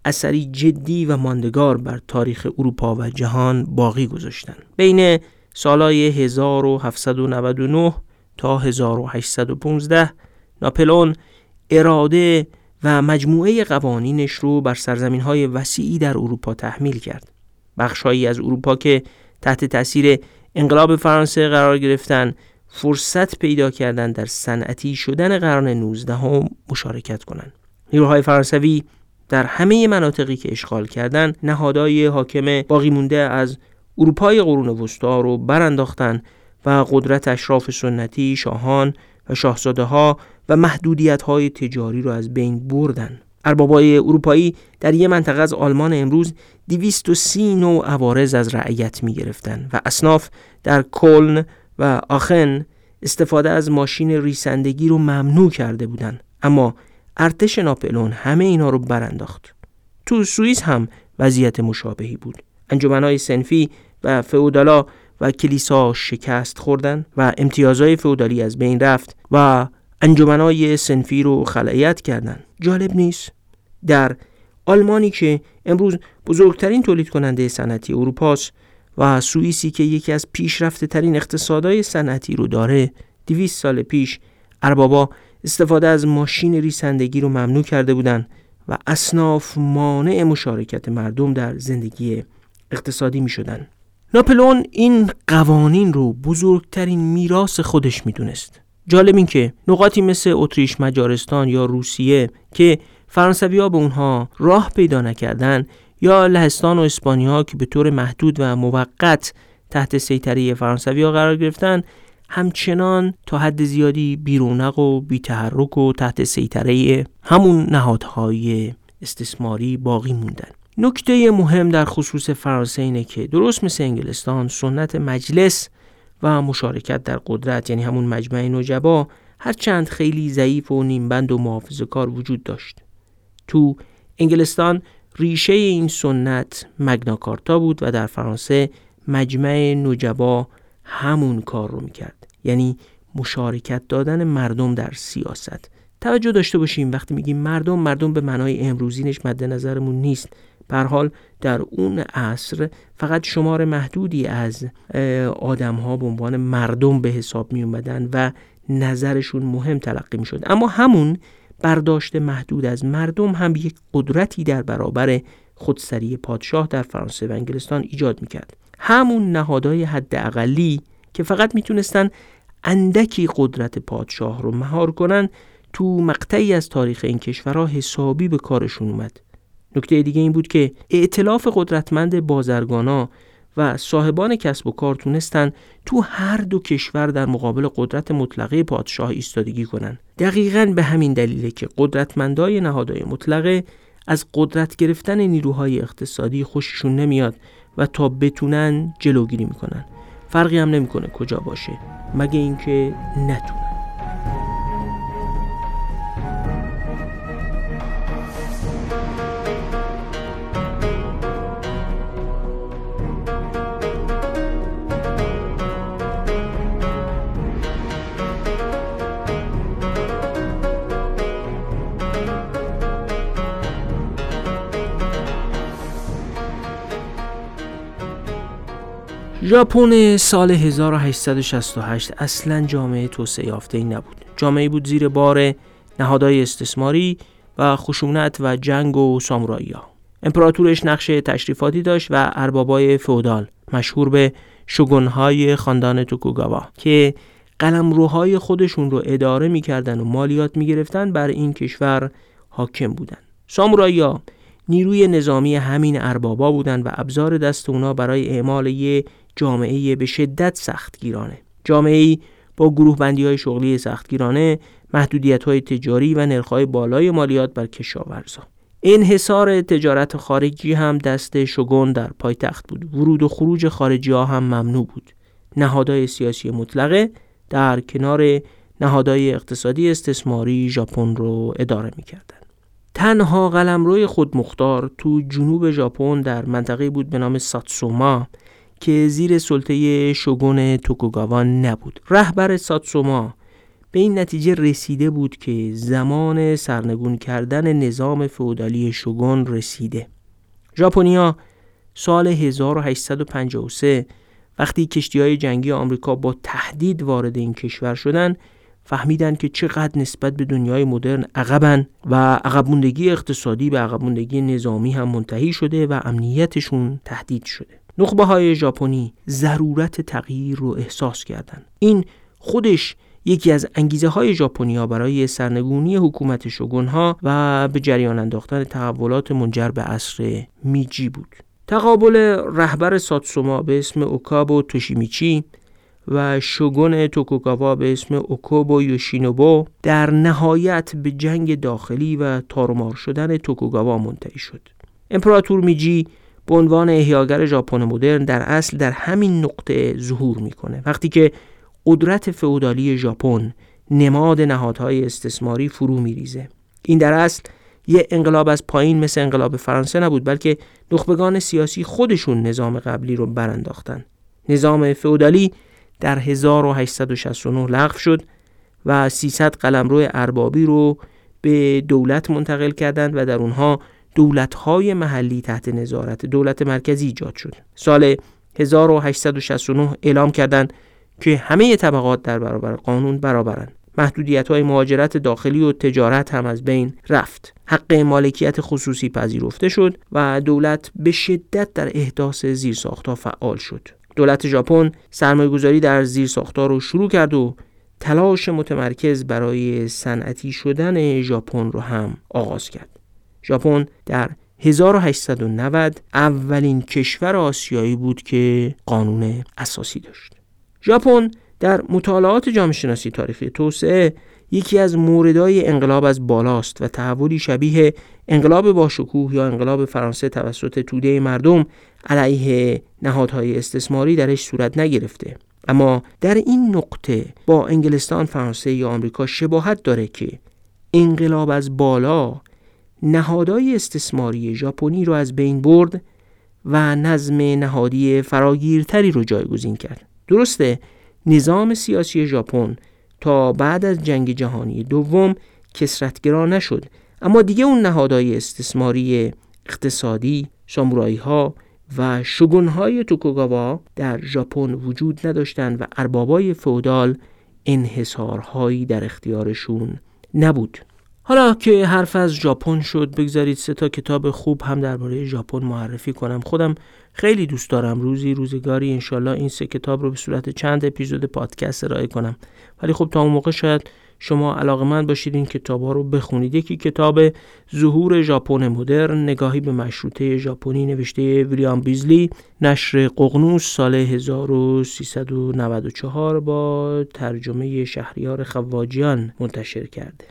اثری جدی و ماندگار بر تاریخ اروپا و جهان باقی گذاشتن. بین سالهای هزار و هفتصد و نود و نه تا هزار و هشتصد و پانزده ناپلئون اراده و مجموعه قوانینش رو بر سرزمین‌های وسیعی در اروپا تحمیل کرد. بخش‌هایی از اروپا که تحت تأثیر انقلاب فرانسه قرار گرفتن، فرصت پیدا کردن در صنعتی شدن قرن نوزدهم مشارکت کنند. نیروهای فرانسوی در همه مناطقی که اشغال کردند، نهادهای حاکم باقی مونده از اروپای قرون وسطا رو برانداختن و قدرت اشراف سنتی، شاهان و شاهزاده‌ها و محدودیت‌های تجاری رو از بین بردن. اربابای اروپایی در یک منطقه از آلمان امروز دویست و سی نوع عوارض از رعیت می‌گرفتند و اصناف در کلن و آخن استفاده از ماشین ریسندگی رو ممنوع کرده بودند، اما ارتش ناپلئون همه اینا رو برانداخت. تو سوئیس هم وضعیت مشابهی بود. انجمن‌های صنفی و فئودالا و کلیسا شکست خوردن و امتیازهای فئودالی از بین رفت و انجمن‌های صنفی رو خلأیت کردند. جالب نیست؟ در آلمانی که امروز بزرگترین تولید کننده صنعتی اروپاست و سوئیسی که یکی از پیشرفته ترین اقتصادهای صنعتی رو داره، دویست سال پیش اربابا استفاده از ماشین ریسندگی رو ممنوع کرده بودن و اصناف مانع مشارکت مردم در زندگی اقتصادی می شدن. ناپلئون این قوانین رو بزرگترین میراث خودش می دونست. جالب این که نقاطی مثل اتریش، مجارستان یا روسیه که فرانسوی‌ها به اونها راه پیدا نکردن، یا لهستان و اسپانیا که به طور محدود و موقت تحت سیطره فرانسوی‌ها قرار گرفتن، همچنان تا حد زیادی بیرونق و بی‌تحرک و تحت سیطره همون نهادهای استثماری باقی موندن. نکته مهم در خصوص فرانسه اینه که درست مثل انگلستان، سنت مجلس و مشارکت در قدرت، یعنی همون مجمع نوجبا، هرچند خیلی ضعیف و نیمبند و محافظه‌کار وجود داشت. تو انگلستان ریشه این سنت مگناکارتا بود و در فرانسه مجمع نوجبا همون کار رو میکرد، یعنی مشارکت دادن مردم در سیاست. توجه داشته باشیم وقتی میگیم مردم، مردم به معنای امروزینش مد نظرمون نیست. به هر حال در اون عصر فقط شمار محدودی از آدم‌ها به عنوان مردم به حساب می اومدن و نظرشون مهم تلقی می شد. اما همون برداشت محدود از مردم هم یک قدرتی در برابر خودسری پادشاه در فرانسه و انگلستان ایجاد میکرد. همون نهادهای حد اقلی که فقط میتونستن اندکی قدرت پادشاه رو مهار کنن، تو مقطعی از تاریخ این کشورها حسابی به کارشون اومد. نکته دیگه این بود که ائتلاف قدرتمند بازرگانا و صاحبان کسب و کار تونستن تو هر دو کشور در مقابل قدرت مطلقه پادشاه ایستادگی کنن. دقیقاً به همین دلیله که قدرتمندای نهادهای مطلقه از قدرت گرفتن نیروهای اقتصادی خوششون نمیاد و تا بتونن جلوگیری میکنن. فرقی هم نمیکنه کجا باشه، مگه اینکه نتونن. ژاپن سال هزار و هشتصد و شصت و هشت اصلاً جامعه توسعه یافته‌ای نبود. جامعه بود زیر بار نهادهای استثماری و خشونت و جنگ و سامورایی‌ها. امپراتورش نقش تشریفاتی داشت و اربابای فئودال، مشهور به شگون‌های خاندان توکوگاوا، که قلمروهای خودشون رو اداره می‌کردن و مالیات می‌گرفتن، بر این کشور حاکم بودن. سامورایی‌ها نیروی نظامی همین اربابا بودن و ابزار دست اونا برای اعمال یه جامعه به شدت سختگیرانه. جامعه‌ای با گروه‌بندی‌های شغلی سختگیرانه، محدودیت‌های تجاری و نرخ‌های بالای مالیات بر کشاورزا. انحصار تجارت خارجی هم دست شگون در پایتخت بود. ورود و خروج خارجی‌ها هم ممنوع بود. نهادهای سیاسی مطلقه در کنار نهادهای اقتصادی استثماری ژاپن رو اداره می‌کردند. تنها قلمروی خودمختار تو جنوب ژاپن در منطقه‌ای بود به نام ساتسوما که زیر سلطه شگون توکوگاوا نبود. رهبر ساتسوما به این نتیجه رسیده بود که زمان سرنگون کردن نظام فئودالی شگون رسیده. ژاپنیا سال هزار و هشتصد و پنجاه و سه وقتی کشتی‌های جنگی آمریکا با تهدید وارد این کشور شدند، فهمیدن که چقدر نسبت به دنیای مدرن عقبن و عقب‌ماندگی اقتصادی به عقب‌ماندگی نظامی هم منتهی شده و امنیتشون تهدید شده. نخبه‌های ژاپنی ضرورت تغییر رو احساس کردن. این خودش یکی از انگیزه های ژاپنی‌ها برای سرنگونی حکومت شگون‌ها و به جریان انداختن تحولات منجر به عصر میجی بود. تقابل رهبر ساتسوما به اسم اوکوبو توشیمیچی و شگون توکوگاوا به اسم اوکوبو یوشینوبو در نهایت به جنگ داخلی و تارومار شدن توکوگاوا منتهی شد. امپراتور میجی به عنوان احیاگر ژاپن مدرن در اصل در همین نقطه ظهور میکنه، وقتی که قدرت فئودالی ژاپن نماد نهادهای استثماری فرو میریزه. این در اصل یه انقلاب از پایین مثل انقلاب فرانسه نبود، بلکه نخبگان سیاسی خودشون نظام قبلی رو برانداختن. نظام فئودالی در هزار و هشتصد و شصت و نه لغو شد و سیصد قلمرو اربابی رو به دولت منتقل کردند و در اونها دولت‌های محلی تحت نظارت دولت مرکزی ایجاد شد. سال هزار و هشتصد و شصت و نه اعلام کردند که همه طبقات در برابر قانون برابرند. محدودیت‌های مهاجرت داخلی و تجارت هم از بین رفت. حق مالکیت خصوصی پذیرفته شد و دولت به شدت در احداث زیرساخت‌ها فعال شد. دولت ژاپن سرمایه‌گذاری در زیرساخت‌ها رو شروع کرد و تلاش متمرکز برای صنعتی شدن ژاپن رو هم آغاز کرد. ژاپن در هزار و هشتصد و نود اولین کشور آسیایی بود که قانون اساسی داشت. ژاپن در مطالعات جامعه شناسی تاریخی توسعه یکی از موردهای انقلاب از بالاست و تحولی شبیه انقلاب باشکوه یا انقلاب فرانسه توسط توده مردم علیه نهادهای استثماری درش صورت نگرفته، اما در این نقطه با انگلستان، فرانسه یا آمریکا شباهت داره که انقلاب از بالا نهادهای استثماری ژاپنی رو از بین برد و نظم نهادی فراگیرتری رو جایگزین کرد. درسته نظام سیاسی ژاپن تا بعد از جنگ جهانی دوم کثرت‌گرا نشد، اما دیگه اون نهادهای استثماری اقتصادی، سامورایی‌ها و شگون‌های توکوگاوا در ژاپن وجود نداشتند و اربابای فئودال انحصارهایی در اختیارشون نبود. حالا که حرف از ژاپن شد، بگذارید سه تا کتاب خوب هم درباره ژاپن معرفی کنم. خودم خیلی دوست دارم روزی روزگاری انشالله این سه کتاب رو به صورت چند اپیزود پادکست ارائه کنم، ولی خب تا اون موقع شاید شما علاقه‌مند باشید این کتاب‌ها رو بخونید. یکی کتاب ظهور ژاپن مدرن، نگاهی به مشروطه ژاپنی نوشته ویلیام بیزلی، نشر ققنوس، سال هزار و سیصد و نود و چهار با ترجمه شهریار خواجیان منتشر کرده.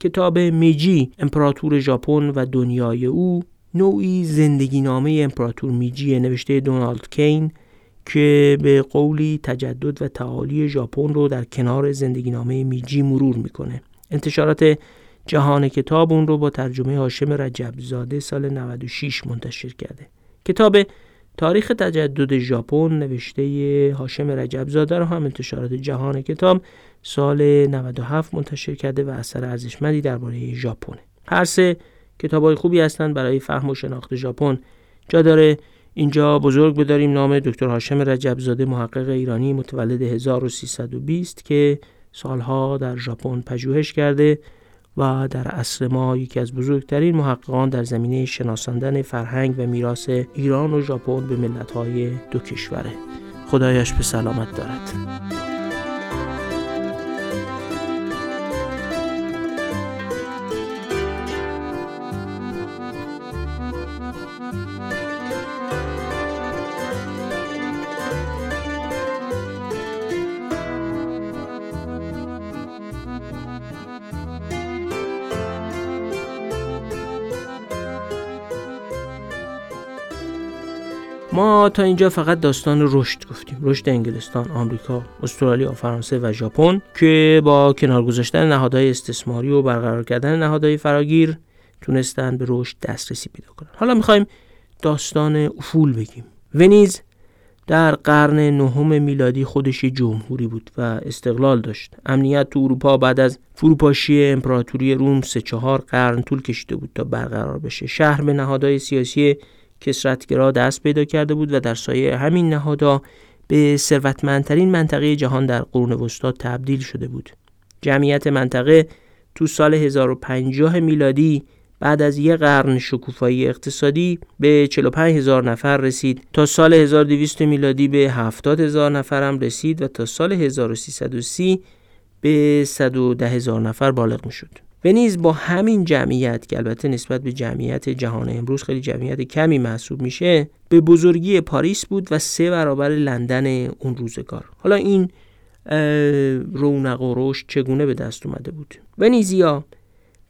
کتاب میجی، امپراتور ژاپن و دنیای او، نوعی زندگی نامه امپراتور میجی نوشته دونالد کین که به قولی تجدد و تعالی ژاپن رو در کنار زندگی نامه میجی مرور میکنه. انتشارات جهان کتاب اون رو با ترجمه هاشم رجب زاده سال نود و شش منتشر کرده. کتاب تاریخ تجدد ژاپن نوشته هاشم رجب زاده رو هم انتشارات جهان کتاب سال نود و هفت منتشر کرده و اثر ارزشمندی درباره ژاپن. هر سه کتابای خوبی هستند برای فهم و شناخت ژاپن. جا داره اینجا بزرگ بداریم نام دکتر هاشم رجب زاده، محقق ایرانی متولد هزار و سیصد و بیست که سالها در ژاپن پژوهش کرده و در عصر ما یکی از بزرگترین محققان در زمینه شناساندن فرهنگ و میراث ایران و ژاپن به ملت‌های دو کشوره. خدایش به سلامت دارد. ما تا اینجا فقط داستان رشد گفتیم، رشد انگلستان، آمریکا، استرالیا، فرانسه و ژاپن که با کنار گذاشتن نهادهای استثماری و برقرار کردن نهادهای فراگیر تونستن به رشد دسترسی پیدا کنن. حالا میخوایم داستان افول بگیم. ونیز در قرن نهم میلادی خودش جمهوری بود و استقلال داشت. امنیت تو اروپا بعد از فروپاشی امپراتوری روم سه چهار قرن طول کشیده بود تا برقرار بشه. شهر به نهادهای سیاسی کثرت‌گرا دست پیدا کرده بود و در سایه همین نهادها به ثروتمندترین منطقه جهان در قرون وسطا تبدیل شده بود. جمعیت منطقه تو سال هزار و پنجاه میلادی بعد از یک قرن شکوفایی اقتصادی به چهل و پنج هزار نفر رسید، تا سال هزار و دویست میلادی به هفتاد هزار نفر هم رسید و تا سال هزار و سیصد و سی به صد و ده هزار نفر بالغ می شد. و نیز با همین جمعیت که البته نسبت به جمعیت جهان امروز خیلی جمعیت کمی محسوب میشه، به بزرگی پاریس بود و سه برابر لندن اون روزگار. حالا این رونق و رشد چگونه به دست اومده بود؟ و نیزیا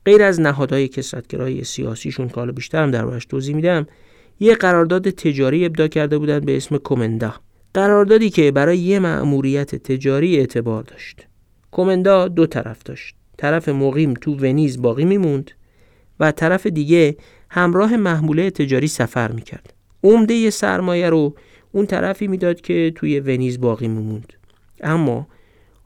غیر از نهادهای کثرت‌گرای سیاسیشون که حالا بیشتر هم دربارش توضیح میدم، یه قرارداد تجاری ابدا کرده بودن به اسم کومندا، قراردادی که برای یه مأموریت تجاری اعتبار داشت. کومندا دو طرف داشت، طرف مقیم تو ونیز باقی میموند و طرف دیگه همراه محموله تجاری سفر میکرد. عمده سرمایه رو اون طرفی میداد که توی ونیز باقی میموند، اما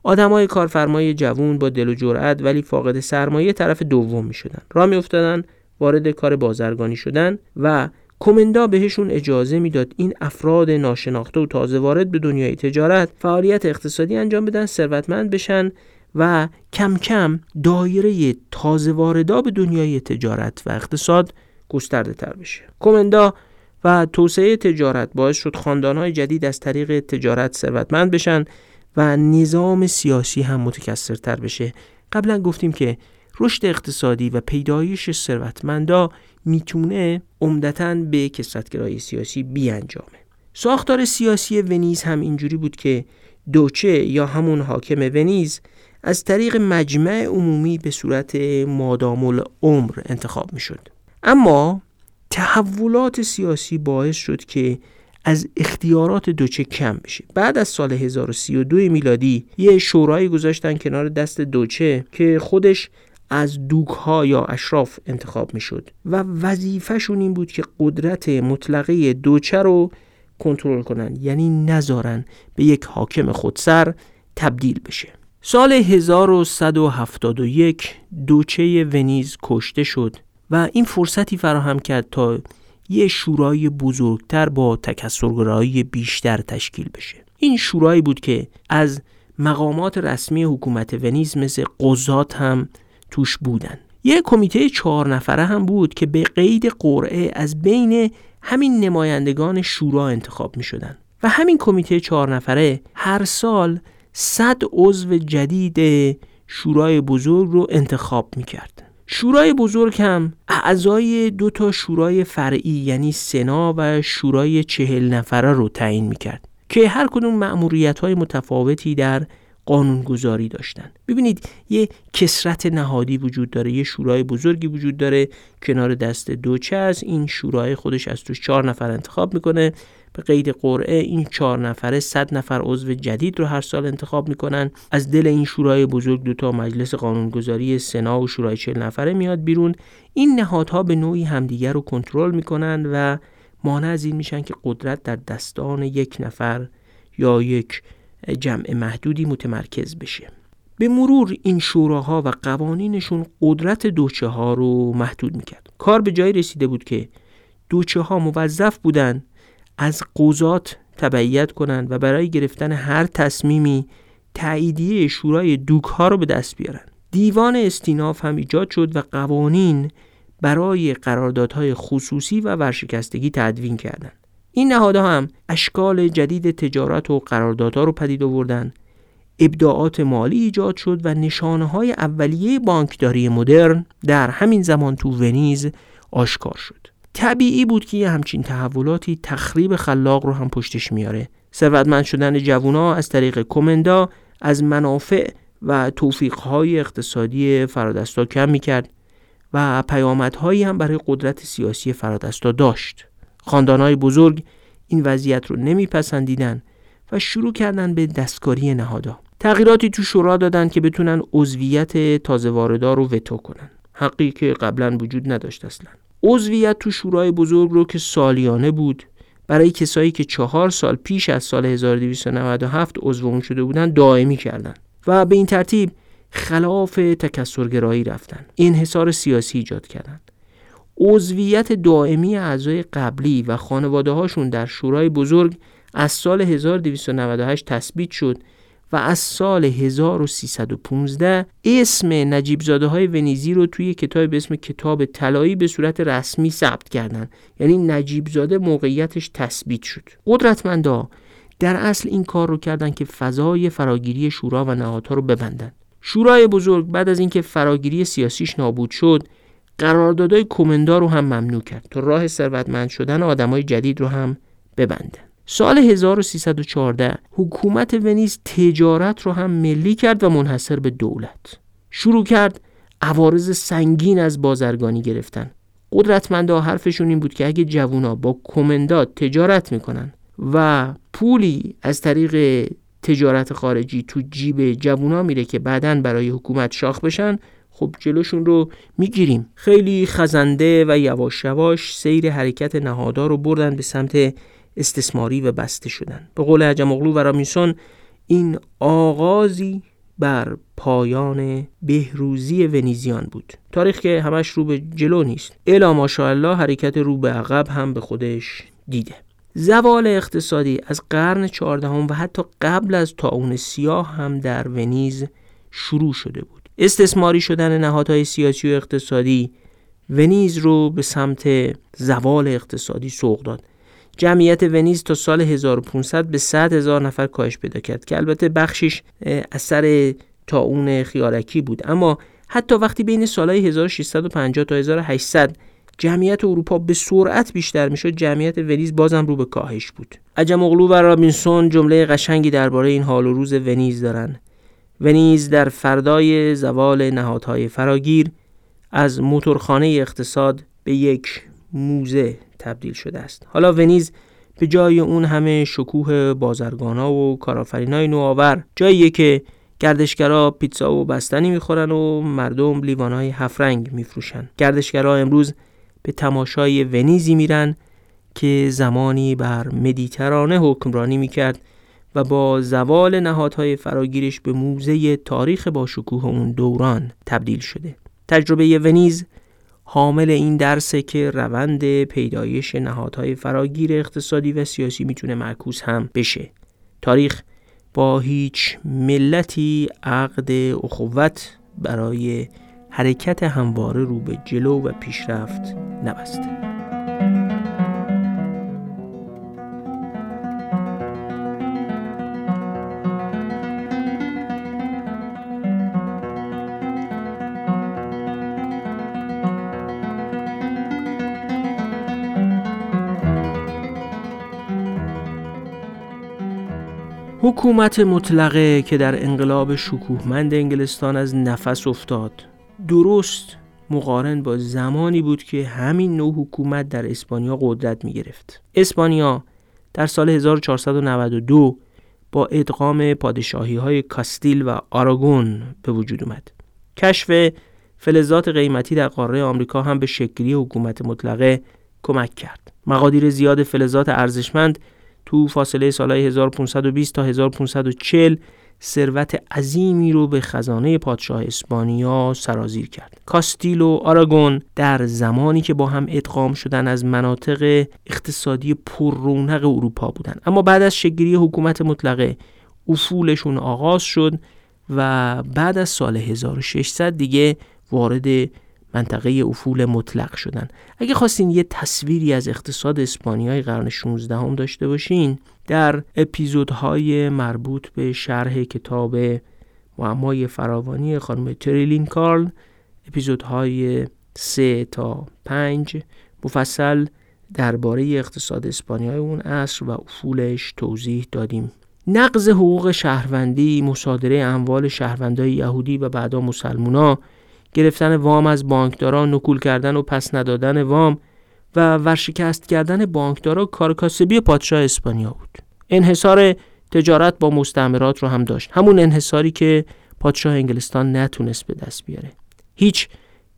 آدمای کارفرمای جوون با دل و جرأت ولی فاقد سرمایه طرف دوم میشدن، راه میافتادن، وارد کار بازرگانی شدن و کومندا بهشون اجازه میداد این افراد ناشناخته و تازه وارد به دنیای تجارت فعالیت اقتصادی انجام بدن، ثروتمند بشن و کم کم دایره تازه واردا به دنیای تجارت و اقتصاد گسترده تر بشه. کومندا و توسعه تجارت باعث شد خاندانهای جدید از طریق تجارت ثروتمند بشن و نظام سیاسی هم متکثرتر بشه. قبلا گفتیم که رشد اقتصادی و پیدایش ثروتمندا میتونه عمدتاً به کثرت‌گرایی سیاسی بیانجامه. ساختار سیاسی ونیز هم اینجوری بود که دوچه یا همون حاکم ونیز از طریق مجمع عمومی به صورت مادام العمر انتخاب میشد. اما تحولات سیاسی باعث شد که از اختیارات دوچه کم بشه. بعد از سال هزار و سی و دو میلادی یه شورایی گذاشتن کنار دست دوچه که خودش از دوکها یا اشراف انتخاب میشد و وظیفه‌شون این بود که قدرت مطلقه دوچه رو کنترل کنن، یعنی نذارن به یک حاکم خودسر تبدیل بشه. سال هزار و صد و هفتاد و یک دوچه ونیز کشته شد و این فرصتی فراهم کرد تا یه شورای بزرگتر با تکثرگرایی بیشتر تشکیل بشه. این شورایی بود که از مقامات رسمی حکومت ونیز مثل قضات هم توش بودن. یه کمیته چهار نفره هم بود که به قید قرعه از بین همین نمایندگان شورا انتخاب می شدن و همین کمیته چهار نفره هر سال صد عضو جدید شورای بزرگ رو انتخاب می کرد. شورای بزرگ هم اعضای دو تا شورای فرعی یعنی سنا و شورای چهل نفره رو تعیین میکرد که هر کدوم مأموریت‌های متفاوتی در قانونگذاری داشتن. ببینید یه کثرت نهادی وجود داره، یه شورای بزرگی وجود داره، کنار دست دوچه از این شورای خودش از توش چهار نفر انتخاب میکنه، به قید قرعه این چهار نفره صد نفر عضو جدید رو هر سال انتخاب میکنن. از دل این شورای بزرگ دوتا مجلس قانونگذاری سنا و شورای چهل نفره میاد بیرون. این نهادها به نوعی همدیگر رو کنترل میکنن و مانع از این میشن که قدرت در دستان یک نفر یا یک جمع محدودی متمرکز بشه. به مرور این شوراها و قوانینشون قدرت دوچه ها رو محدود میکرد. کار به جایی رسیده بود که دوچه ها موظف بودن از قضات تبعیت کنند و برای گرفتن هر تصمیمی تاییدیه شورای دوک ها رو به دست بیارن. دیوان استیناف هم ایجاد شد و قوانین برای قراردادهای خصوصی و ورشکستگی تدوین کردند. این نهادها هم اشکال جدید تجارت و قراردادها رو پدید آوردن، ابداعات مالی ایجاد شد و نشانه‌های اولیه بانکداری مدرن در همین زمان تو ونیز آشکار شد. طبیعی بود که یه همچین تحولاتی تخریب خلاق رو هم پشتش میاره. ثروتمند شدن جوان‌ها از طریق کومندا از منافع و توفیق‌های اقتصادی فرادستا کم می‌کرد و پیامدهایی هم برای قدرت سیاسی فرادستا داشت. خاندان‌های بزرگ این وضعیت رو نمیپسندیدن و شروع کردن به دستکاری نهادها. تغییراتی تو شورا دادن که بتونن عضویت تازه واردا رو وتو کنن، حقی که قبلا وجود نداشت اصلاً. عضویت تو شورای بزرگ رو که سالیانه بود، برای کسایی که چهار سال پیش از سال هزار و دویست و نود و هفت عضو اون شده بودن دائمی کردن و به این ترتیب خلاف تکثرگرایی رفتن، انحصار سیاسی ایجاد کردن. عضویت دائمی اعضای قبلی و خانواده هاشون در شورای بزرگ از سال هزار و دویست و نود و هشت تثبیت شد و از سال هزار و سیصد و پانزده اسم نجیبزاده های ونیزی رو توی کتاب به اسم کتاب طلایی به صورت رسمی ثبت کردن. یعنی نجیبزاده موقعیتش تثبیت شد. قدرتمندا در اصل این کار رو کردن که فضای فراگیری شورا و نهادها رو ببندن. شورای بزرگ بعد از اینکه فراگیری سیاسیش نابود شد، قراردادهای کومندا رو هم ممنوع کرد تا راه ثروتمند شدن آدمای جدید رو هم ببنده. سال هزار و سیصد و چهارده حکومت ونیز تجارت رو هم ملی کرد و منحصر به دولت. شروع کرد عوارض سنگین از بازرگانی گرفتن. قدرتمندا حرفشون این بود که اگه جوونا با کومندا تجارت میکنن و پولی از طریق تجارت خارجی تو جیب جوونا میره که بعدن برای حکومت شاخ بشن، خب جلوشون رو میگیریم. خیلی خزنده و یواش یواش سیر حرکت نهادها رو بردن به سمت استثماری و بسته شدن. به قول عجم اغلو و رامینسون، این آغازی بر پایان بهروزی ونیزیان بود. تاریخ که همش رو به جلو نیست، الا ماشاءالله حرکت رو به عقب هم به خودش دیده. زوال اقتصادی از قرن چهاردهم و حتی قبل از طاعون سیاه هم در ونیز شروع شده بود. استثماری شدن نهادهای سیاسی و اقتصادی ونیز رو به سمت زوال اقتصادی سوق داد. جمعیت ونیز تا سال هزار و پانصد به صد هزار نفر کاهش پیدا کرد که البته بخشش اثر طاعون خیارکی بود، اما حتی وقتی بین سالهای هزار و ششصد و پنجاه تا هزار و هشتصد جمعیت اروپا به سرعت بیشتر میشد، جمعیت ونیز بازم رو به کاهش بود. عجم اغلو و رابینسون جمله قشنگی درباره این حال و روز ونیز دارن. ونیز در فردای زوال نهادهای فراگیر از موتورخانه اقتصاد به یک موزه تبدیل شده است. حالا ونیز به جای اون همه شکوه بازرگانا و کارآفرینای نوآور، جاییه که گردشگرا پیتزا و بستنی میخورن و مردم لیوانای هفت رنگ میفروشن. گردشگرا امروز به تماشای ونیزی میرن که زمانی بر مدیترانه حکمرانی میکرد و با زوال نهادهای فراگیرش به موزه تاریخ با شکوه اون دوران تبدیل شده. تجربه ونیز حامل این درسه که روند پیدایش نهادهای فراگیر اقتصادی و سیاسی میتونه معکوس هم بشه. تاریخ با هیچ ملتی عقد اخوت برای حرکت همواره رو به جلو و پیشرفت نبسته. حکومت مطلقه که در انقلاب شکوهمند انگلستان از نفس افتاد، درست مقارن با زمانی بود که همین نوع حکومت در اسپانیا قدرت می گرفت. اسپانیا در سال هزار و چهارصد و نود و دو با ادغام پادشاهی های کاستیل و آراگون به وجود اومد. کشف فلزات قیمتی در قاره آمریکا هم به شکلی حکومت مطلقه کمک کرد. مقادیر زیاد فلزات ارزشمند تو فاصله سالهای هزار و پانصد و بیست تا هزار و پانصد و چهل ثروت عظیمی رو به خزانه پادشاه اسپانیا سرازیر کرد. کاستیل و آراگون در زمانی که با هم ادغام شدن از مناطق اقتصادی پررونق اروپا بودند، اما بعد از شکل‌گیری حکومت مطلقه افولشون آغاز شد و بعد از سال هزار و ششصد دیگه وارد منطقه افول مطلق شدن. اگه خواستین یه تصویری از اقتصاد اسپانیای قرن شانزده هم داشته باشین، در اپیزودهای مربوط به شرح کتاب معمای فراوانی خانم تریلین کارل، اپیزودهای سه تا پنج مفصل درباره اقتصاد اسپانیای اون عصر و افولش توضیح دادیم. نقض حقوق شهروندی، مصادره اموال شهروندای یهودی و بعدا مسلمونا، گرفتن وام از بانکداران، نکول کردن و پس ندادن وام و ورشکست کردن بانکدارا کار کاسبی پادشاه اسپانیا بود. انحصار تجارت با مستعمرات رو هم داشت، همون انحصاری که پادشاه انگلستان نتونست به دست بیاره. هیچ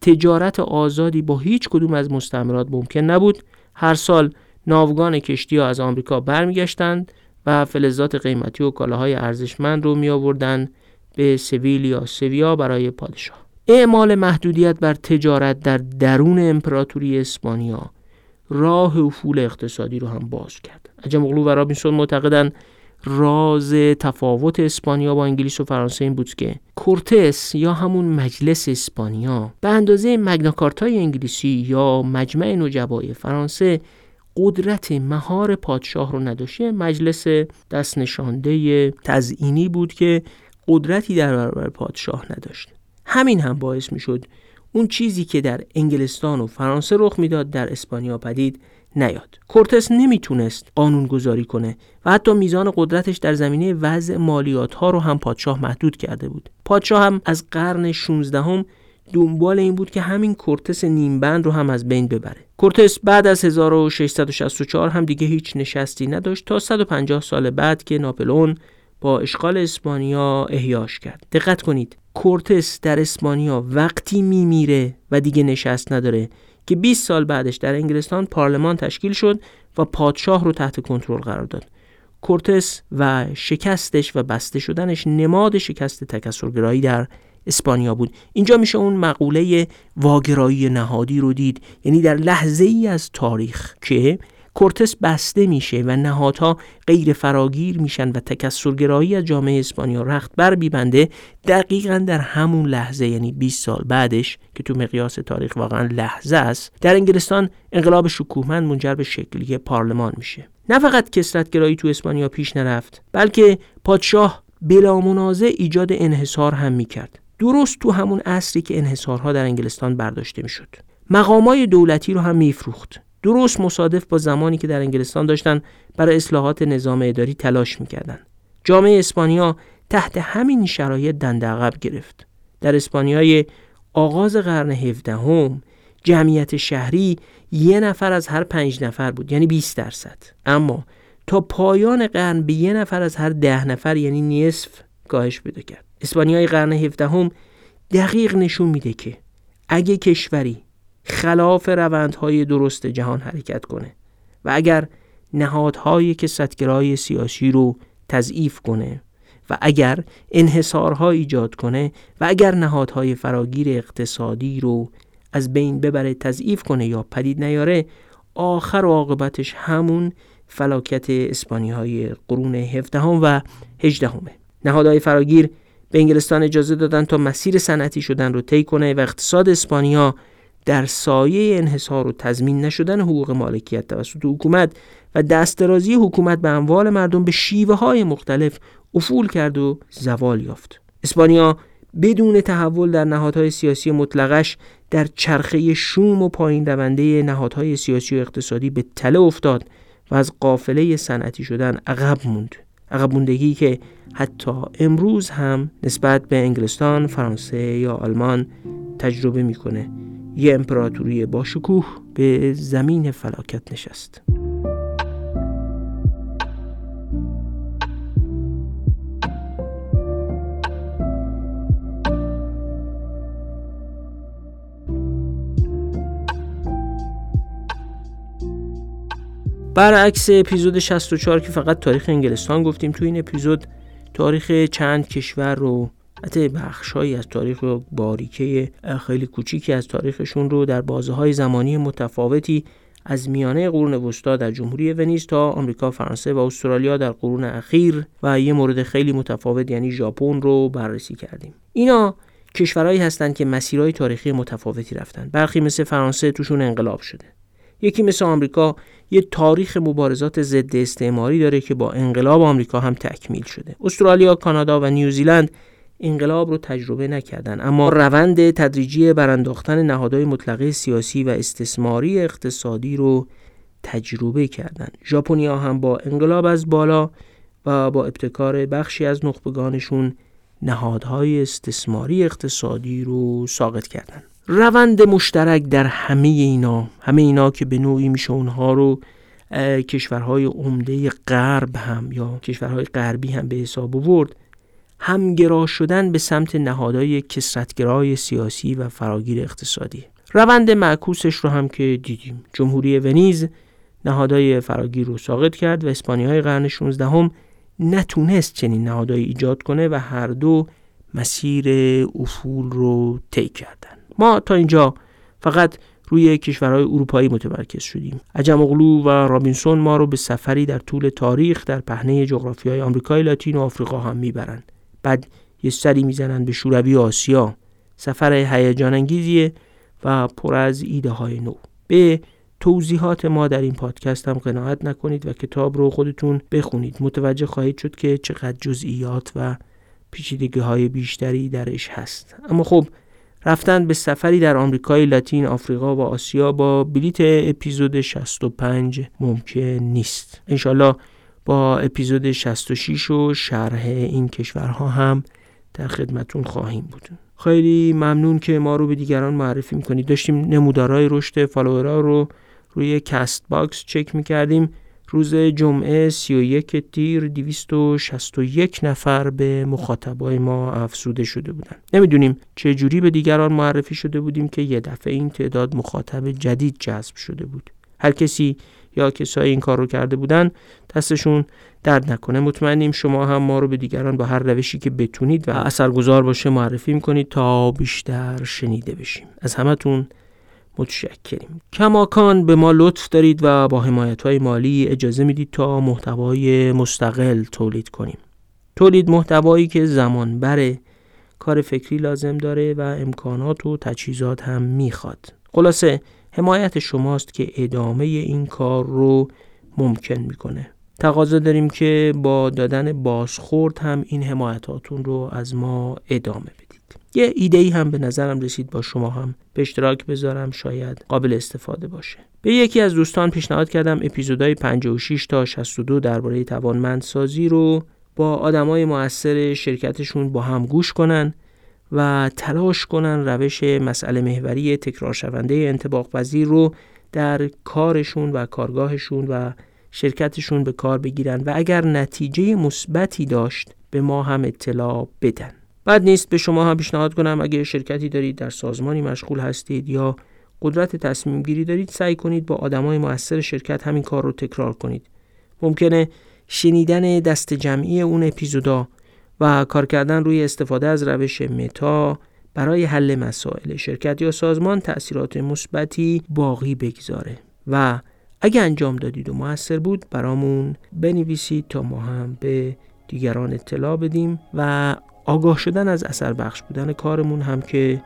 تجارت آزادی با هیچ کدوم از مستعمرات ممکن نبود. هر سال ناوگان کشتی‌ها از آمریکا برمیگشتند و فلزات قیمتی و کالاهای ارزشمند رو میآوردن به سویل یا سویا برای پادشاه. اعمال محدودیت بر تجارت در درون امپراتوری اسپانیا راه افول اقتصادی رو هم باز کرد. عجم اغلو و رابینسون معتقدند راز تفاوت اسپانیا با انگلیس و فرانسه این بود که کورتس یا همون مجلس اسپانیا به اندازه مگناکارتای انگلیسی یا مجمع نوجبای فرانسه قدرت مهار پادشاه رو نداشته. مجلس دست نشانده تزیینی بود که قدرتی در برابر پادشاه نداشت. همین هم باعث میشد اون چیزی که در انگلستان و فرانسه رخ میداد در اسپانیا پدید نیاد. کورتس نمیتونست قانون گذاری کنه و حتی میزان قدرتش در زمینه وضع مالیات ها رو هم پادشاه محدود کرده بود. پادشاه هم از قرن شانزده هم دنبال این بود که همین کورتس نیمبند رو هم از بین ببره. کورتس بعد از هزار و ششصد و شصت و چهار هم دیگه هیچ نشستی نداشت تا صد و پنجاه سال بعد که ناپلئون با اشغال اسپانیا احیاش کرد. دقت کنید، کورتس در اسپانیا وقتی میمیره و دیگه نشست نداره که بیست سال بعدش در انگلستان پارلمان تشکیل شد و پادشاه رو تحت کنترل قرار داد. کورتس و شکستش و بسته شدنش نماد شکست تکثرگرایی در اسپانیا بود. اینجا میشه اون مقوله واگرایی نهادی رو دید، یعنی در لحظه ای از تاریخ که کورتس بسته میشه و نهادها غیر فراگیر میشن و تکثرگرایی از جامعه اسپانیا رخت بر می‌بنده، دقیقاً در همون لحظه، یعنی بیست سال بعدش که تو مقیاس تاریخ واقعاً لحظه است، در انگلستان انقلاب شکوهمند منجر به شکلی پارلمان میشه. نه فقط کثرت‌گرایی تو اسپانیا پیش نرفت، بلکه پادشاه بلا منازع ایجاد انحصار هم میکرد. درست تو همون عصری که انحصارها در انگلستان برداشته میشد، مقامای دولتی رو هم میفروخت. درست مصادف با زمانی که در انگلستان داشتن برای اصلاحات نظام اداری تلاش میکردن. جامعه اسپانیا تحت همین شرایط دنده عقب گرفت. در اسپانیای آغاز قرن هفدهم جمعیت شهری یک نفر از هر پنج نفر بود، یعنی بیست درصد. اما تا پایان قرن به یک نفر از هر ده نفر، یعنی نصف، کاهش پیدا کرد. اسپانیای قرن هفدهم دقیق نشون میده که اگه کشوری خلاف روندهای درست جهان حرکت کنه و اگر نهادهای کثرت‌گرای سیاسی رو تضعیف کنه و اگر انحصارها ایجاد کنه و اگر نهادهای فراگیر اقتصادی رو از بین ببره، تضعیف کنه یا پدید نیاره، آخر و عاقبتش همون فلاکت اسپانیاهای قرون هفدهم و هجدهمه. نهادهای فراگیر به انگلستان اجازه دادن تا مسیر صنعتی شدن رو طی کنه و اقتصاد اسپانیا در سایه انحصار و تضمین نشدن حقوق مالکیت توسط حکومت و دسترسی حکومت به اموال مردم به شیوه‌های مختلف افول کرد و زوال یافت. اسپانیا بدون تحول در نهادهای سیاسی مطلقش در چرخه شوم و پایین دونده نهادهای سیاسی و اقتصادی به تله افتاد و از قافله صنعتی شدن عقب موند. عقب موندگی که حتی امروز هم نسبت به انگلستان، فرانسه یا آلمان تجربه میکنه. یه امپراتوری با شکوه به زمین فلاکت نشست. برعکس اپیزود شصت و چهار که فقط تاریخ انگلستان گفتیم، تو این اپیزود تاریخ چند کشور رو، حتی بخشایی از تاریخ رو، باریکه خیلی کوچیکی از تاریخشون رو در بازه‌های زمانی متفاوتی از میانه قرون وسطا در جمهوری ونیز تا آمریکا، فرانسه و استرالیا در قرون اخیر و یه مورد خیلی متفاوت یعنی ژاپن رو بررسی کردیم. اینا کشورهایی هستند که مسیرهای تاریخی متفاوتی رفتن. برخی مثل فرانسه توشون انقلاب شده. یکی مثل آمریکا یه تاریخ مبارزات ضد استعماری داره که با انقلاب آمریکا هم تکمیل شده. استرالیا، کانادا و نیوزیلند انقلاب رو تجربه نکردن، اما روند تدریجی برانداختن نهادهای مطلقه سیاسی و استثماری اقتصادی رو تجربه کردن. ژاپنیا هم با انقلاب از بالا و با ابتکار بخشی از نخبگانشون نهادهای استثماری اقتصادی رو ساقط کردن. روند مشترک در همه اینا، همه اینا که به نوعی میشه اونها رو کشورهای عمده غرب هم یا کشورهای غربی هم به حساب آورد، همگرا شدن به سمت نهادهای کثرت‌گرای سیاسی و فراگیر اقتصادی. روند معکوسش رو هم که دیدیم. جمهوری ونیز نهادهای فراگیر رو ساقط کرد و اسپانیای قرن شانزده هم نتونست چنین نهادهایی ایجاد کنه و هر دو مسیر افول رو طی کردن. ما تا اینجا فقط روی کشورهای اروپایی متمرکز شدیم. عجم اغلو و رابینسون ما رو به سفری در طول تاریخ در پهنه جغرافیای آمریکای لاتین و آفریقا هم میبرن. بعد یه سری میزنن به شوروی و آسیا. سفر هیجان انگیزیه و پر از ایده های نو. به توضیحات ما در این پادکست هم قناعت نکنید و کتاب رو خودتون بخونید. متوجه خواهید شد که چقدر جزئیات و پیچیدگی‌های بیشتری درش هست. اما خب رفتن به سفری در آمریکای لاتین، آفریقا و آسیا با بلیت اپیزود شصت و پنج ممکن نیست. انشالله با اپیزود شصت و شش و شرح این کشورها هم در خدمتون خواهیم بود. خیلی ممنون که ما رو به دیگران معرفی میکنید. داشتیم نمودارهای رشد فالوورها رو روی کاست باکس چک میکردیم. روز جمعه سی و یک تیر دویست و شصت و یک نفر به مخاطبای ما افزوده شده بودن. نمیدونیم چه جوری به دیگران معرفی شده بودیم که یه دفعه این تعداد مخاطب جدید جذب شده بود. هر کسی یا کسایی این کار رو کرده بودن دستشون درد نکنه. مطمئنیم شما هم ما رو به دیگران با هر روشی که بتونید و اثرگذار باشه معرفی میکنید تا بیشتر شنیده بشیم. از همتون متشکریم. کماکان به ما لطف دارید و با حمایت‌های مالی اجازه میدید تا محتوای مستقل تولید کنیم. تولید محتوایی که زمان بره، کار فکری لازم داره و امکانات و تجهیزات هم میخواد. خلاصه حمایت شماست که ادامه این کار رو ممکن میکنه. تقاضا داریم که با دادن بازخورد هم این حمایتاتون رو از ما ادامه بدید. یه ایده‌ای هم به نظرم رسید با شما هم به اشتراک بذارم، شاید قابل استفاده باشه. به یکی از دوستان پیشنهاد کردم اپیزودهای پنجاه و شش تا شصت و دو درباره توانمندسازی رو با آدمای مؤثر شرکتشون با هم گوش کنن و تلاش کنن روش مسئله محوری تکرار شونده انطباق پذیر رو در کارشون و کارگاهشون و شرکتشون به کار بگیرن و اگر نتیجه مثبتی داشت به ما هم اطلاع بدن. بد نیست به شما هم پیشنهاد کنم اگه شرکتی دارید، در سازمانی مشغول هستید یا قدرت تصمیم گیری دارید، سعی کنید با آدمای مؤثر شرکت همین کار رو تکرار کنید. ممکنه شنیدن دست جمعی اون اپیزودا و کار کردن روی استفاده از روش متا برای حل مسائل شرکت یا سازمان تأثیرات مثبتی باقی بگذاره و اگه انجام دادید و مؤثر بود برامون بنویسید تا ما هم به دیگران اطلاع بدیم و آگاه شدن از اثر بخش بودن کارمون هم که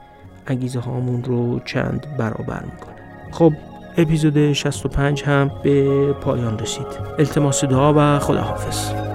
انگیزه هامون رو چند برابر میکنه. خب اپیزود شصت و پنج هم به پایان رسید. التماس دعا و خداحافظ.